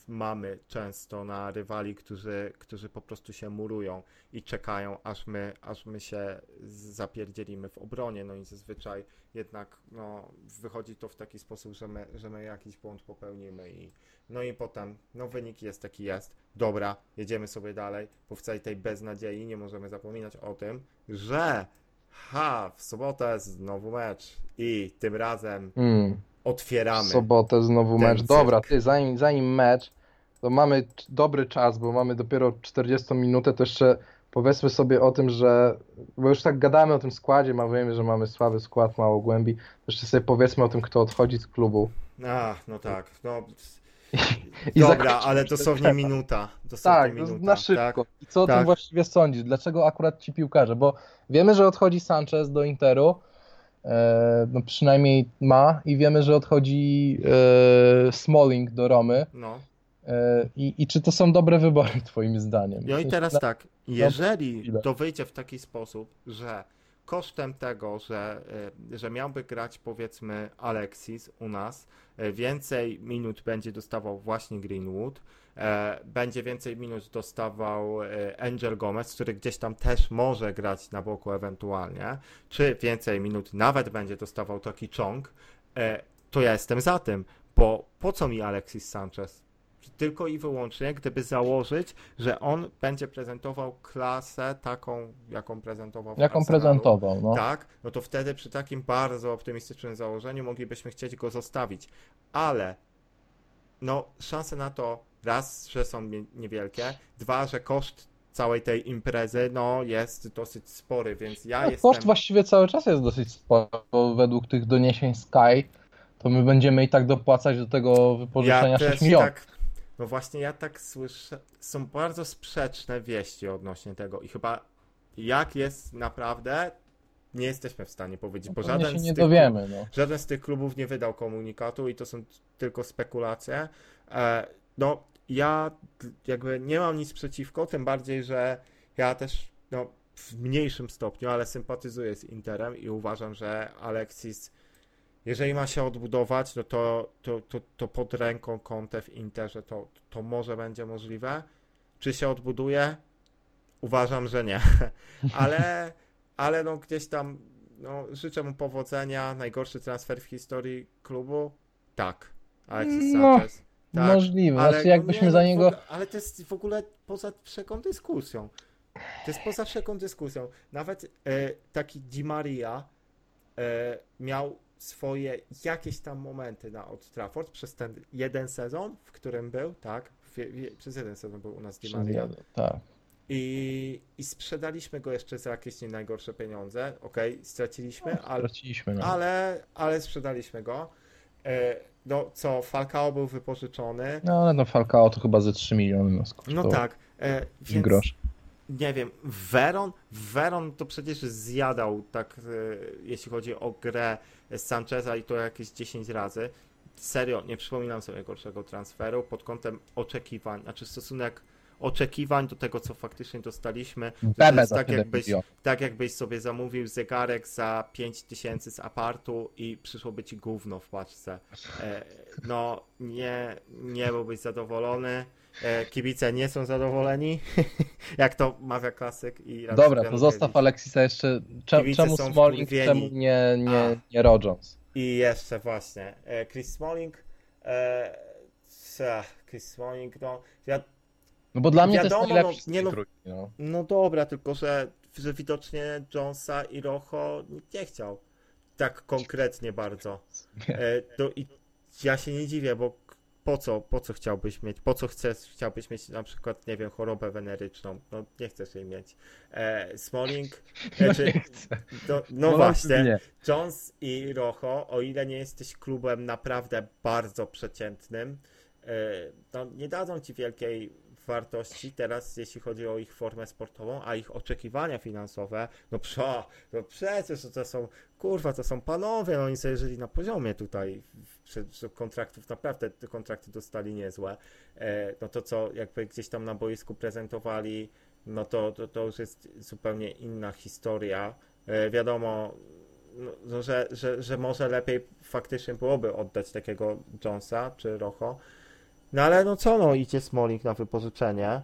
mamy często na rywali, którzy, którzy po prostu się murują i czekają, aż my, aż my się zapierdzielimy w obronie. No i zazwyczaj jednak no, wychodzi to w taki sposób, że my, że my jakiś błąd popełnimy i no i potem no, wynik jest taki jest. Dobra, jedziemy sobie dalej, bo w całej tej beznadziei nie możemy zapominać o tym, że ha, w sobotę znowu mecz i tym razem mm. otwieramy. W sobotę znowu mecz. Cyrk. Dobra, ty, zanim, zanim mecz, to mamy dobry czas, bo mamy dopiero czterdziestą minutę, to jeszcze powiedzmy sobie o tym, że, bo już tak gadamy o tym składzie, ma, wiemy, że mamy słaby skład, mało głębi, to jeszcze sobie powiedzmy o tym, kto odchodzi z klubu. A, no tak, no I, dobra, i ale dosłownie minuta. Dosłownie tak, minuta, na szybko. Tak? I co tak. o tym właściwie sądzisz? Dlaczego akurat ci piłkarze? Bo wiemy, że odchodzi Sanchez do Interu, no przynajmniej ma i wiemy, że odchodzi e, Smalling do Romy. No. I, I czy to są dobre wybory twoim zdaniem? No i teraz tak, jeżeli to wyjdzie w taki sposób, że kosztem tego, że, że miałby grać powiedzmy Alexis u nas, więcej minut będzie dostawał właśnie Greenwood, będzie więcej minut dostawał Angel Gomez, który gdzieś tam też może grać na boku ewentualnie, czy więcej minut nawet będzie dostawał taki Chong, to ja jestem za tym, bo po co mi Alexis Sanchez? Tylko i wyłącznie, gdyby założyć, że on będzie prezentował klasę taką, jaką prezentował w Jaką Arsenalu, prezentował, no. Tak, no to wtedy przy takim bardzo optymistycznym założeniu moglibyśmy chcieć go zostawić, ale no szanse na to raz, że są niewielkie, dwa, że koszt całej tej imprezy no jest dosyć spory, więc ja no, jestem... Koszt właściwie cały czas jest dosyć spory, bo według tych doniesień Sky to my będziemy i tak dopłacać do tego wypożyczenia ja sześć milionów. Tak... No właśnie ja tak słyszę, są bardzo sprzeczne wieści odnośnie tego i chyba jak jest naprawdę, nie jesteśmy w stanie powiedzieć, no bo żaden, się nie z tych, dowiemy, no. żaden z tych klubów nie wydał komunikatu i to są tylko spekulacje. No ja jakby nie mam nic przeciwko, tym bardziej, że ja też no, w mniejszym stopniu, ale sympatyzuję z Interem i uważam, że Alexis jeżeli ma się odbudować, no to, to, to, to pod ręką Conte w Interze to, to może będzie możliwe. Czy się odbuduje? Uważam, że nie. Ale, ale no gdzieś tam no, życzę mu powodzenia. Najgorszy transfer w historii klubu? Tak. Alexis Sanchez. No, tak. Możliwe. Ale, znaczy, jakbyśmy nie, za niego... ale to jest w ogóle poza wszelką dyskusją. To jest poza wszelką dyskusją. Nawet y, taki Di Maria y, miał swoje jakieś tam momenty na Old Trafford przez ten jeden sezon, w którym był, tak? W, w, przez jeden sezon był u nas Di Maria. Jeden, tak. I, I sprzedaliśmy go jeszcze za jakieś nie najgorsze pieniądze. Okej, okay, straciliśmy, no, ale, straciliśmy no. ale, ale sprzedaliśmy go. Y, no co, Falcao był wypożyczony. No ale no Falcao to chyba ze trzy miliony nas kosztowało. No tak. Y, więc... grosz. Nie wiem, Veron? Veron to przecież zjadał, tak, jeśli chodzi o grę Sancheza i to jakieś dziesięć razy. Serio, nie przypominam sobie gorszego transferu pod kątem oczekiwań, znaczy stosunek oczekiwań do tego, co faktycznie dostaliśmy. To jest tak, jakbyś, tak jakbyś sobie zamówił zegarek za pięć tysięcy z Apartu i przyszłoby ci gówno w paczce. No, nie, nie byłbyś zadowolony. Kibice nie są zadowoleni, jak to mawia klasyk. I dobra, to zostaw Alexisa jeszcze. Czem, czemu Smalling, czemu nie, nie, nie Rodgers? I jeszcze właśnie, Chris Smalling, e, Chris Smalling, no, ja, no bo dla mnie wiadomo, to jest najlepszy no, nie, no, trójki, no. no dobra, tylko że, że widocznie Jonesa i Rojo nie chciał tak konkretnie bardzo. E, to, i ja się nie dziwię, bo Po co, po co chciałbyś mieć, po co chcesz, chciałbyś mieć na przykład, nie wiem, chorobę weneryczną, no nie chcesz jej mieć. E, Smalling, no, czy, do, no właśnie, nie. Jones i Rojo, o ile nie jesteś klubem naprawdę bardzo przeciętnym, e, no nie dadzą ci wielkiej wartości teraz, jeśli chodzi o ich formę sportową, a ich oczekiwania finansowe, no, prze, no przecież to są, kurwa, to są panowie, no oni sobie żyli na poziomie tutaj, kontraktów, naprawdę te kontrakty dostali niezłe, no to co jakby gdzieś tam na boisku prezentowali, no to, to, to już jest zupełnie inna historia, wiadomo, no, że, że, że może lepiej faktycznie byłoby oddać takiego Jonesa czy Rojo. No ale no co, no idzie Smalling na wypożyczenie.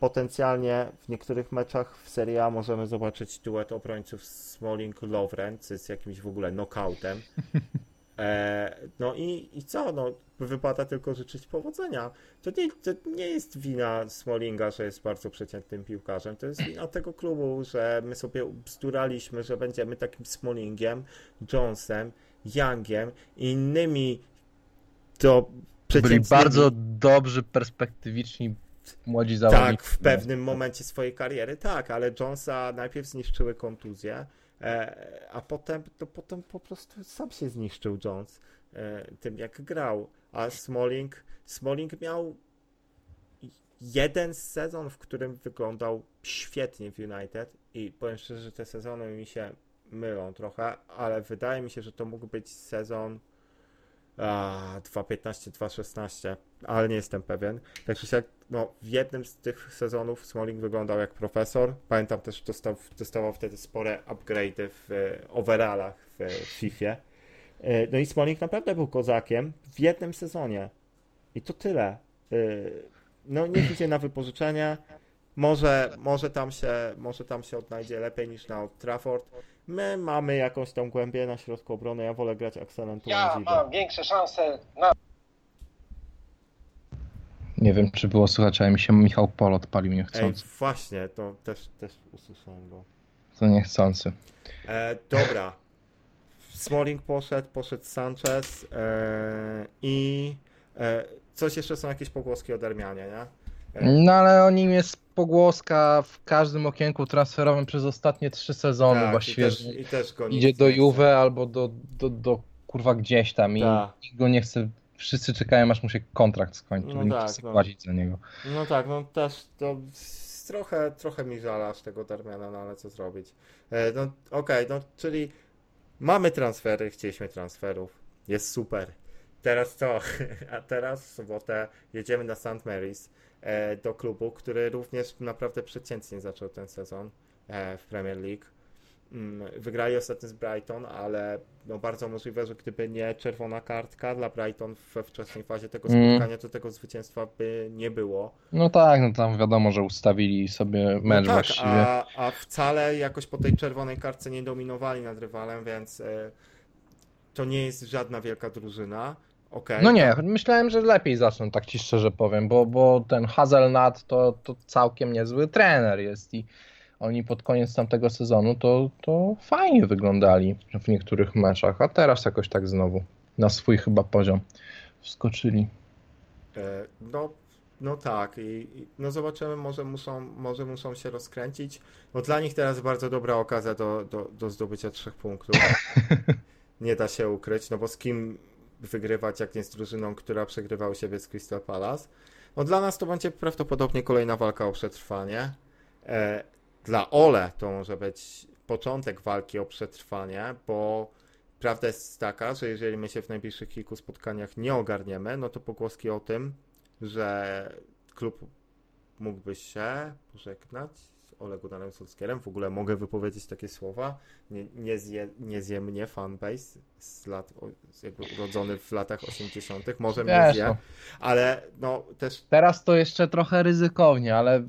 Potencjalnie w niektórych meczach w Serie A możemy zobaczyć duet obrońców Smalling-Lovren z jakimś w ogóle knockoutem. E, no i, i co, no wypada tylko życzyć powodzenia. To nie, to nie jest wina Smallinga, że jest bardzo przeciętnym piłkarzem. To jest wina tego klubu, że my sobie bzduraliśmy, że będziemy takim Smallingiem, Jonesem, Youngiem i innymi to byli bardzo dobrzy, perspektywiczni młodzi zawodnicy. Tak, w pewnym momencie swojej kariery, tak, ale Jonesa najpierw zniszczyły kontuzje, a potem, to potem po prostu sam się zniszczył Jones tym, jak grał, a Smalling, Smalling miał jeden sezon, w którym wyglądał świetnie w United i powiem szczerze, że te sezony mi się mylą trochę, ale wydaje mi się, że to mógł być sezon A, dwa piętnaście, dwa szesnaście, ale nie jestem pewien. Także no, w jednym z tych sezonów Smalling wyglądał jak profesor. Pamiętam też, dostał, dostawał wtedy spore upgrade'y w e, overallach w, w FIFA. E, no i Smalling naprawdę był kozakiem w jednym sezonie. I to tyle. E, no niech idzie na wypożyczenie. Może, może, tam się, może tam się odnajdzie lepiej niż na Old Trafford. My mamy jakąś tą głębię na środku obrony, ja wolę grać akcentem. Ja mam większe szanse na... Nie wiem, czy było słychać, ale mi się Michał Pol odpalił niechcący. Ej, właśnie, to też, też usłyszałem go. To niechcący. E, dobra. Smalling poszedł, poszedł Sanchez e, i e, coś jeszcze są jakieś pogłoski o Darmianie, nie? No ale o nim jest pogłoska w każdym okienku transferowym przez ostatnie trzy sezony tak, właściwie. I też, i też go idzie do Juve albo do, do, do, do kurwa gdzieś tam i tak. Nikt go nie chce, wszyscy czekają aż mu się kontrakt skończy, no nikt tak, chce no. płacić za niego. No tak, no też to trochę, trochę mi żal aż tego Darmiana, no ale co zrobić. No okej, okay, no czyli mamy transfery, chcieliśmy transferów, jest super. Teraz co? A teraz w sobotę jedziemy na Saint Mary's do klubu, który również naprawdę przeciętnie zaczął ten sezon w Premier League. Wygrali ostatnio z Brighton, ale no bardzo możliwe, że gdyby nie czerwona kartka dla Brighton we wczesnej fazie tego spotkania, mm. to tego zwycięstwa by nie było. No tak, no tam wiadomo, że ustawili sobie mecz no tak, właściwie. A, a wcale jakoś po tej czerwonej kartce nie dominowali nad rywalem, więc y, to nie jest żadna wielka drużyna. Okay, no nie, tak. Myślałem, że lepiej zaczną, tak ci szczerze powiem, bo, bo ten Hazelnut to, to całkiem niezły trener jest i oni pod koniec tamtego sezonu to, to fajnie wyglądali w niektórych meczach, a teraz jakoś tak znowu na swój chyba poziom wskoczyli. No, no tak, i, no zobaczymy, może muszą, może muszą się rozkręcić. No dla nich teraz bardzo dobra okazja do, do, do zdobycia trzech punktów. Nie da się ukryć, no bo z kim wygrywać, jak nie z drużyną, która przegrywa u siebie z Crystal Palace. No dla nas to będzie prawdopodobnie kolejna walka o przetrwanie. Dla Ole to może być początek walki o przetrwanie, bo prawda jest taka, że jeżeli my się w najbliższych kilku spotkaniach nie ogarniemy, no to pogłoski o tym, że klub mógłby się pożegnać z Ole Gunnarem Solskjaerem. W ogóle mogę wypowiedzieć takie słowa. Nie, nie, zje, nie zje mnie fanbase z lat, jakby urodzony w latach osiemdziesiątych. Może mnie Wiesz, zje, ale no też... Teraz to jeszcze trochę ryzykownie, ale...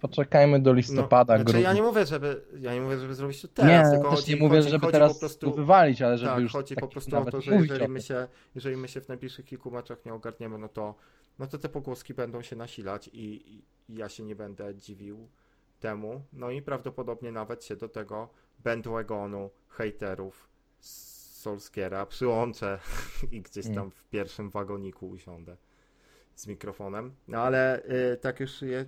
Poczekajmy do listopada. No, znaczy ja nie mówię, żeby ja nie mówię, żeby zrobić to teraz. Nie, tylko chodzi, nie mówię, chodzi, żeby chodzi teraz po prostu wywalić, ale żeby tak, już chodzi po prostu o to, że jeżeli my, się, jeżeli my się w najbliższych kilku meczach nie ogarniemy, no to, no to te pogłoski będą się nasilać i, i ja się nie będę dziwił temu. No i prawdopodobnie nawet się do tego bandwagonu hejterów Solskjaera przyłączę i gdzieś tam w pierwszym wagoniku usiądę z mikrofonem, no ale y, tak już je,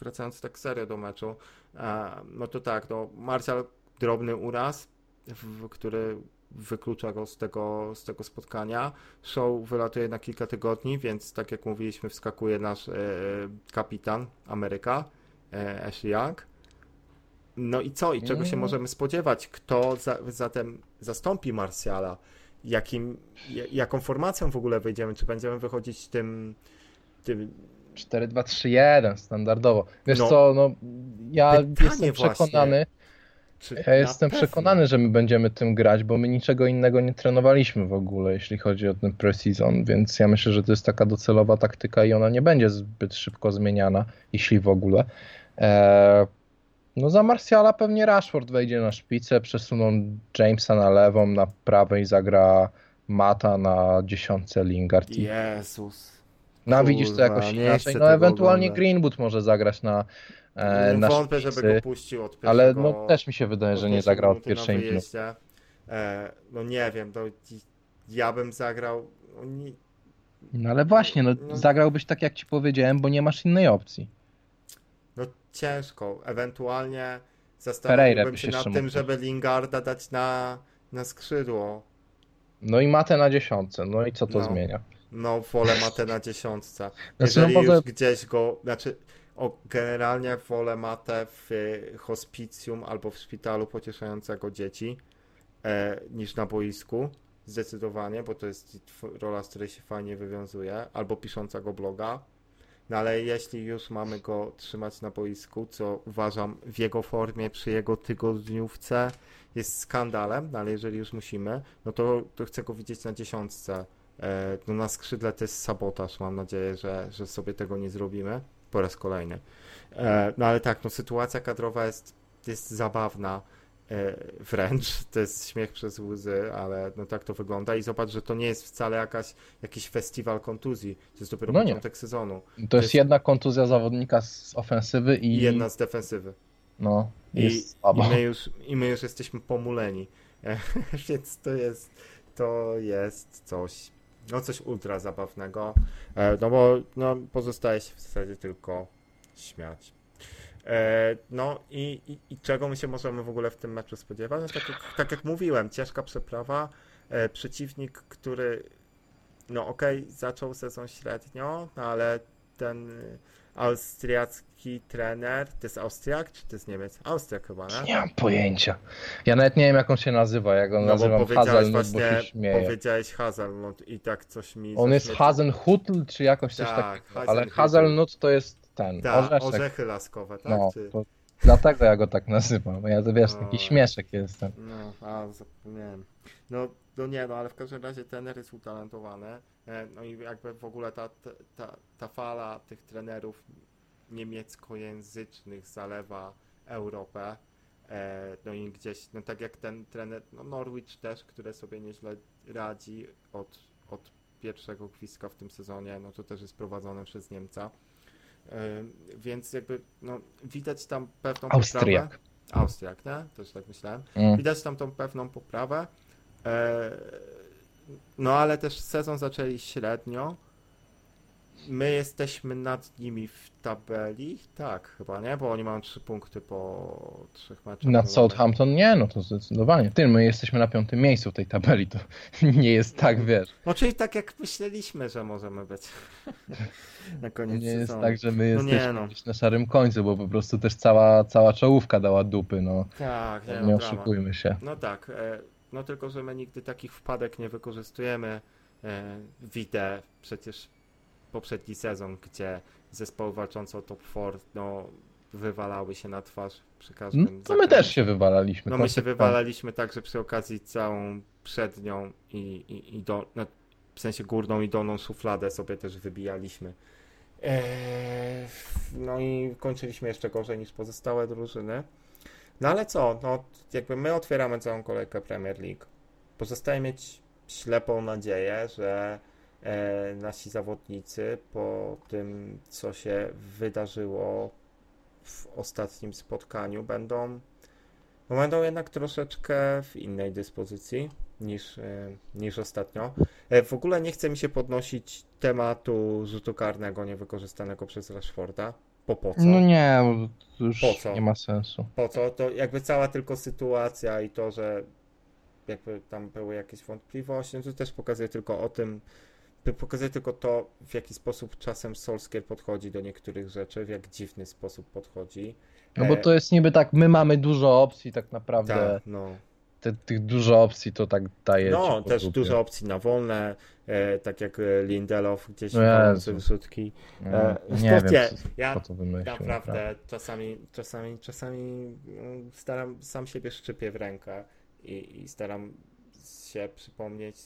wracając tak serio do meczu, y, no to tak, no Martial drobny uraz, w, który wyklucza go z tego, z tego spotkania. Show wylatuje na kilka tygodni, więc tak jak mówiliśmy, wskakuje nasz y, kapitan Ameryka, y, Ashley Young. No i co? I czego się możemy spodziewać? Kto za, zatem zastąpi Martiala? Jakim, jaką formacją w ogóle wyjdziemy? Czy będziemy wychodzić tym... tym... cztery dwa trzy jeden standardowo. Wiesz no, co, no, ja jestem przekonany, ja jestem pewno. przekonany, że my będziemy tym grać, bo my niczego innego nie trenowaliśmy w ogóle, jeśli chodzi o ten pre-season, więc ja myślę, że to jest taka docelowa taktyka i ona nie będzie zbyt szybko zmieniana, jeśli w ogóle. Eee, No za Martiala pewnie Rashford wejdzie na szpicę, przesuną Jamesa na lewą, na prawej zagra Mata na dziesiątce Lingard. Jezus. No kurwa, widzisz to jakoś inaczej. No ewentualnie ogląda. Greenwood może zagrać na e, na wątpię, szpicy, żeby go puścił od pierwszego, ale no też mi się wydaje, że nie zagra od pierwszej minuty. E, no nie wiem, to ja bym zagrał... Nie... No ale właśnie, no, no zagrałbyś tak jak ci powiedziałem, bo nie masz innej opcji. No ciężko, ewentualnie zastanawiałbym się nad tym, mógł. żeby Lingarda dać na, na skrzydło. No i Matę na dziesiątce, no i co to no, zmienia? No wolę Matę na dziesiątce. Jeżeli znaczy, no, już gdzieś go, znaczy o, generalnie wolę Matę w hospicjum albo w szpitalu pocieszającego dzieci e, niż na boisku, zdecydowanie, bo to jest rola, z której się fajnie wywiązuje, albo piszącego bloga. No ale jeśli już mamy go trzymać na boisku, co uważam w jego formie, przy jego tygodniówce jest skandalem, no ale jeżeli już musimy, no to, to chcę go widzieć na dziesiątce. No na skrzydle to jest sabotaż, mam nadzieję, że, że sobie tego nie zrobimy po raz kolejny. No ale tak, no sytuacja kadrowa jest, jest zabawna wręcz, to jest śmiech przez łzy, ale no tak to wygląda i zobacz, że to nie jest wcale jakaś, jakiś festiwal kontuzji, to jest dopiero no początek sezonu. To, to jest, jest jedna kontuzja zawodnika z ofensywy i jedna z defensywy. No, jest I, słaba. I, my już, I my już jesteśmy pomuleni, więc to jest, to jest coś, no coś ultra zabawnego, no bo no, pozostaje się w zasadzie tylko śmiać. No i, i, i czego my się możemy w ogóle w tym meczu spodziewać? No, tak, jak, tak jak mówiłem, ciężka przeprawa, e, przeciwnik, który no okej, okay, zaczął sezon średnio, no ale ten austriacki trener, to jest Austriak czy to jest Niemiec? Austriak chyba, nie? Nie mam pojęcia. Ja nawet nie wiem jak on się nazywa, jak on no, nazywam Hazelnut, właśnie, bo się śmieje. Powiedziałeś Hazelnut i tak coś mi... On jest Hasenhüttl czy jakoś coś tak, takiego, ale Hazelnut to jest ten, Ta, orzeszek. Orzechy laskowe, tak? No, Czy... to, Dlatego ja go tak nazywam. Ja to wiesz, no, taki śmieszek jestem. No, a zapomniałem. No, no nie, no ale w każdym razie trener jest utalentowany. No i jakby w ogóle ta, ta, ta fala tych trenerów niemieckojęzycznych zalewa Europę. No i gdzieś, no tak jak ten trener, no Norwich też, które sobie nieźle radzi od, od pierwszego gwizdka w tym sezonie, no to też jest prowadzone przez Niemca. Więc jakby, no widać tam pewną Austriak. poprawę. Austriak, nie? Też tak myślałem. Mm. Widać tam tą pewną poprawę. No ale też sezon zaczęli średnio. My jesteśmy nad nimi w tabeli, tak chyba, nie? Bo oni mają trzy punkty po trzech meczach. Nad Southampton nie, no to zdecydowanie. Tym my jesteśmy na piątym miejscu w tej tabeli, to nie jest tak, wiesz. No czyli tak jak myśleliśmy, że możemy być na koniec nie sezonu. Nie jest tak, że my jesteśmy no nie, no. na szarym końcu, bo po prostu też cała, cała czołówka dała dupy, no. Tak, nie, nie oszukujmy drama. się. No tak, no tylko, że my nigdy takich wpadek nie wykorzystujemy. Widzę przecież poprzedni sezon, gdzie zespoły walczące o top cztery, no wywalały się na twarz przy każdym no, to my też się wywalaliśmy. No my się wywalaliśmy także przy okazji całą przednią i, i, i do, no, w sensie górną i dolną szufladę sobie też wybijaliśmy. Eee, no i kończyliśmy jeszcze gorzej niż pozostałe drużyny. No ale co, no jakby my otwieramy całą kolejkę Premier League. Pozostaje mieć ślepą nadzieję, że E, nasi zawodnicy po tym, co się wydarzyło w ostatnim spotkaniu, będą, no będą jednak troszeczkę w innej dyspozycji niż, e, niż ostatnio. E, w ogóle nie chce mi się podnosić tematu rzutu karnego niewykorzystanego przez Rashforda. Po, po co? No nie, bo to już po co? nie ma sensu. Po co? To jakby cała tylko sytuacja i to, że jakby tam były jakieś wątpliwości, no to też pokazuje tylko o tym, pokazuje tylko to, w jaki sposób czasem Solskjaer podchodzi do niektórych rzeczy, w jak dziwny sposób podchodzi. No bo to jest niby tak, my mamy dużo opcji tak naprawdę. Tak, no. Te, tych dużo opcji to tak daje. No, też podróbie. dużo opcji na wolne, e, tak jak Lindelof gdzieś walący wrzutki. E, nie wiem, co, ja to wymyślił, naprawdę tak. czasami, czasami, czasami staram, sam siebie szczypię w rękę i, i staram się przypomnieć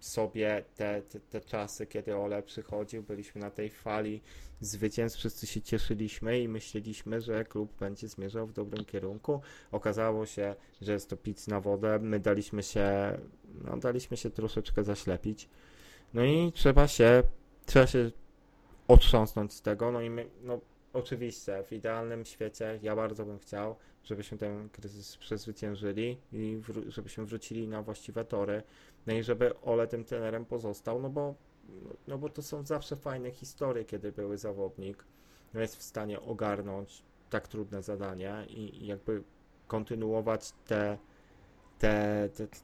sobie te, te, te czasy, kiedy Ole przychodził, byliśmy na tej fali zwycięstw, wszyscy się cieszyliśmy i myśleliśmy, że klub będzie zmierzał w dobrym kierunku. Okazało się, że jest to pic na wodę. My daliśmy się, no, daliśmy się troszeczkę zaślepić. No i trzeba się, trzeba się otrząsnąć z tego. No i my, no oczywiście, w idealnym świecie ja bardzo bym chciał, żebyśmy ten kryzys przezwyciężyli i wró- żebyśmy wrócili na właściwe tory. No i żeby Ole tym trenerem pozostał, no bo, no bo to są zawsze fajne historie, kiedy były zawodnik, no jest w stanie ogarnąć tak trudne zadania i, i jakby kontynuować tę te, te, te,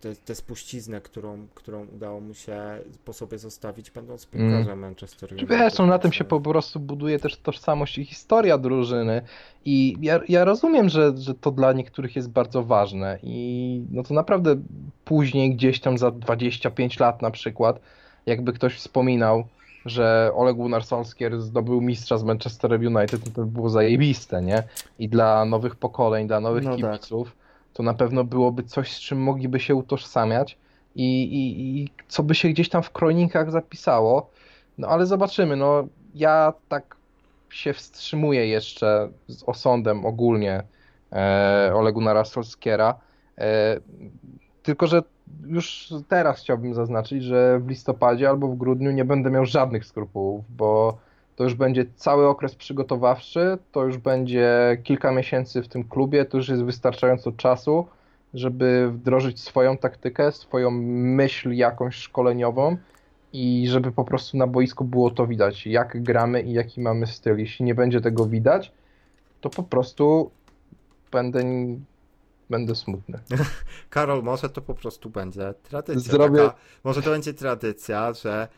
te, te spuściznę, którą, którą udało mu się po sobie zostawić, będąc piłkarzem mm. Manchester United. Wiesz, no na tym się po prostu buduje też tożsamość i historia drużyny. I ja, ja rozumiem, że, że to dla niektórych jest bardzo ważne i no to naprawdę później gdzieś tam za dwadzieścia pięć lat na przykład, jakby ktoś wspominał, że Ole Gunnar Solskjaer zdobył mistrza z Manchester United, to, to było zajebiste, nie? I dla nowych pokoleń, dla nowych no kibiców tak. to na pewno byłoby coś, z czym mogliby się utożsamiać i, i, i co by się gdzieś tam w kronikach zapisało. No ale zobaczymy, no ja tak się wstrzymuje jeszcze z osądem ogólnie e, Ole Gunnara Solskjaera. E, tylko, że już teraz chciałbym zaznaczyć, że w listopadzie albo w grudniu nie będę miał żadnych skrupułów, bo to już będzie cały okres przygotowawczy, to już będzie kilka miesięcy w tym klubie, to już jest wystarczająco czasu, żeby wdrożyć swoją taktykę, swoją myśl jakąś szkoleniową i żeby po prostu na boisku było to widać, jak gramy i jaki mamy styl. Jeśli nie będzie tego widać, to po prostu będę, będę smutny. Karol, może to po prostu będzie tradycja. Zrobię... Taka, może to będzie tradycja, że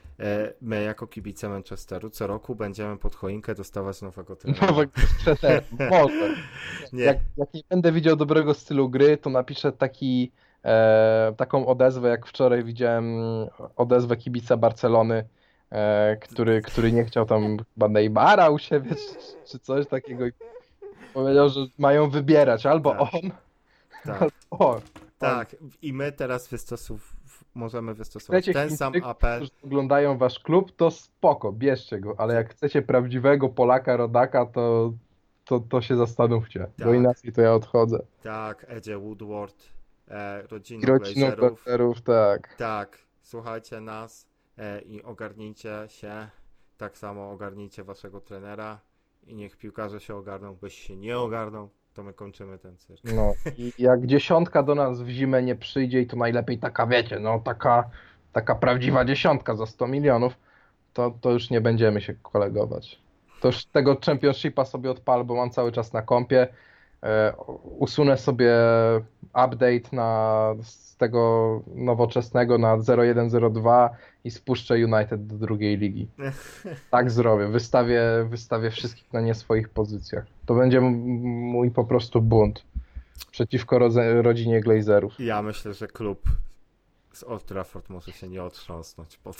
my jako kibice Manchesteru co roku będziemy pod choinkę dostawać nowego trenera. Nowego trenera, może. Nie. Jak, jak nie będę widział dobrego stylu gry, to napiszę taki... E, taką odezwę, jak wczoraj widziałem odezwę kibica Barcelony, e, który, który nie chciał tam chyba Neymara u siebie, czy, czy coś takiego. Powiedział, że mają wybierać albo tak. on, tak. albo on. Tak, i my teraz wystosow... możemy wystosować ten Chińczyk, sam apel. Którzy oglądają wasz klub, to spoko, bierzcie go, ale jak chcecie prawdziwego Polaka, rodaka, to, to, to się zastanówcie, tak. bo inaczej to ja odchodzę. Tak, Edzie Woodward, e, rodzina Glazerów. Tak. tak, słuchajcie nas e, i ogarnijcie się, tak samo ogarnijcie waszego trenera i niech piłkarze się ogarną, bo się nie ogarną, to my kończymy ten cyrk. No i jak dziesiątka do nas w zimę nie przyjdzie i to najlepiej taka, wiecie, no taka, taka prawdziwa dziesiątka za sto milionów, to, to już nie będziemy się kolegować. To już tego Championshipa sobie odpalę, bo mam cały czas na kompie. E, usunę sobie update na, z tego nowoczesnego na zero jeden zero dwa i spuszczę United do drugiej ligi. Tak zrobię. Wystawię, wystawię wszystkich na nie swoich pozycjach. To będzie mój po prostu bunt przeciwko rodze- rodzinie Glazerów. Ja myślę, że klub z Old Trafford może się nie otrząsnąć. Pod...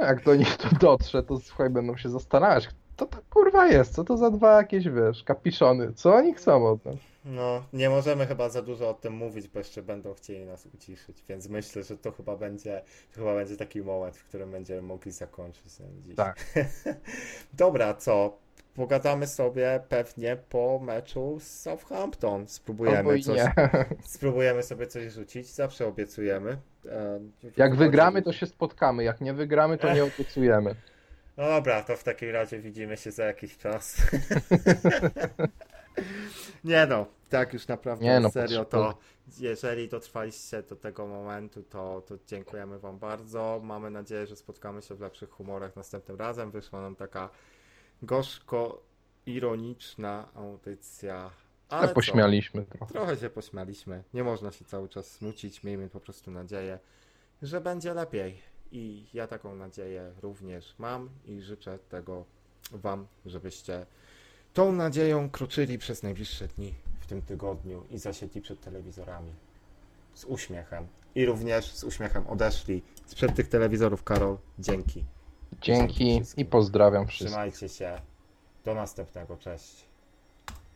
Jak do nich to dotrze, to słuchaj, będą się zastanawiać. To to kurwa jest, co to za dwa jakieś, wiesz, kapiszony, co oni chcą od nas? No, nie możemy chyba za dużo o tym mówić, bo jeszcze będą chcieli nas uciszyć, więc myślę, że to chyba będzie, to chyba będzie taki moment, w którym będziemy mogli zakończyć ten dziś. Tak. Dobra, co? Pogadamy sobie pewnie po meczu z Southampton. Spróbujemy coś, spróbujemy sobie coś rzucić, zawsze obiecujemy. E, jak wygramy, to się spotkamy, jak nie wygramy, to nie obiecujemy. No dobra, to w takim razie widzimy się za jakiś czas. Nie no, tak już naprawdę no, serio, to jeżeli dotrwaliście do tego momentu, to, to dziękujemy wam bardzo. Mamy nadzieję, że spotkamy się w lepszych humorach następnym razem. Wyszła nam taka gorzko-ironiczna audycja. Ale pośmialiśmy trochę. Trochę się pośmialiśmy. Nie można się cały czas smucić. Miejmy po prostu nadzieję, że będzie lepiej. I ja taką nadzieję również mam i życzę tego wam, żebyście tą nadzieją kroczyli przez najbliższe dni w tym tygodniu i zasiedli przed telewizorami z uśmiechem. I również z uśmiechem odeszli sprzed tych telewizorów. Karol, dzięki. Dzięki i pozdrawiam wszystkich. Trzymajcie się. Do następnego. Cześć.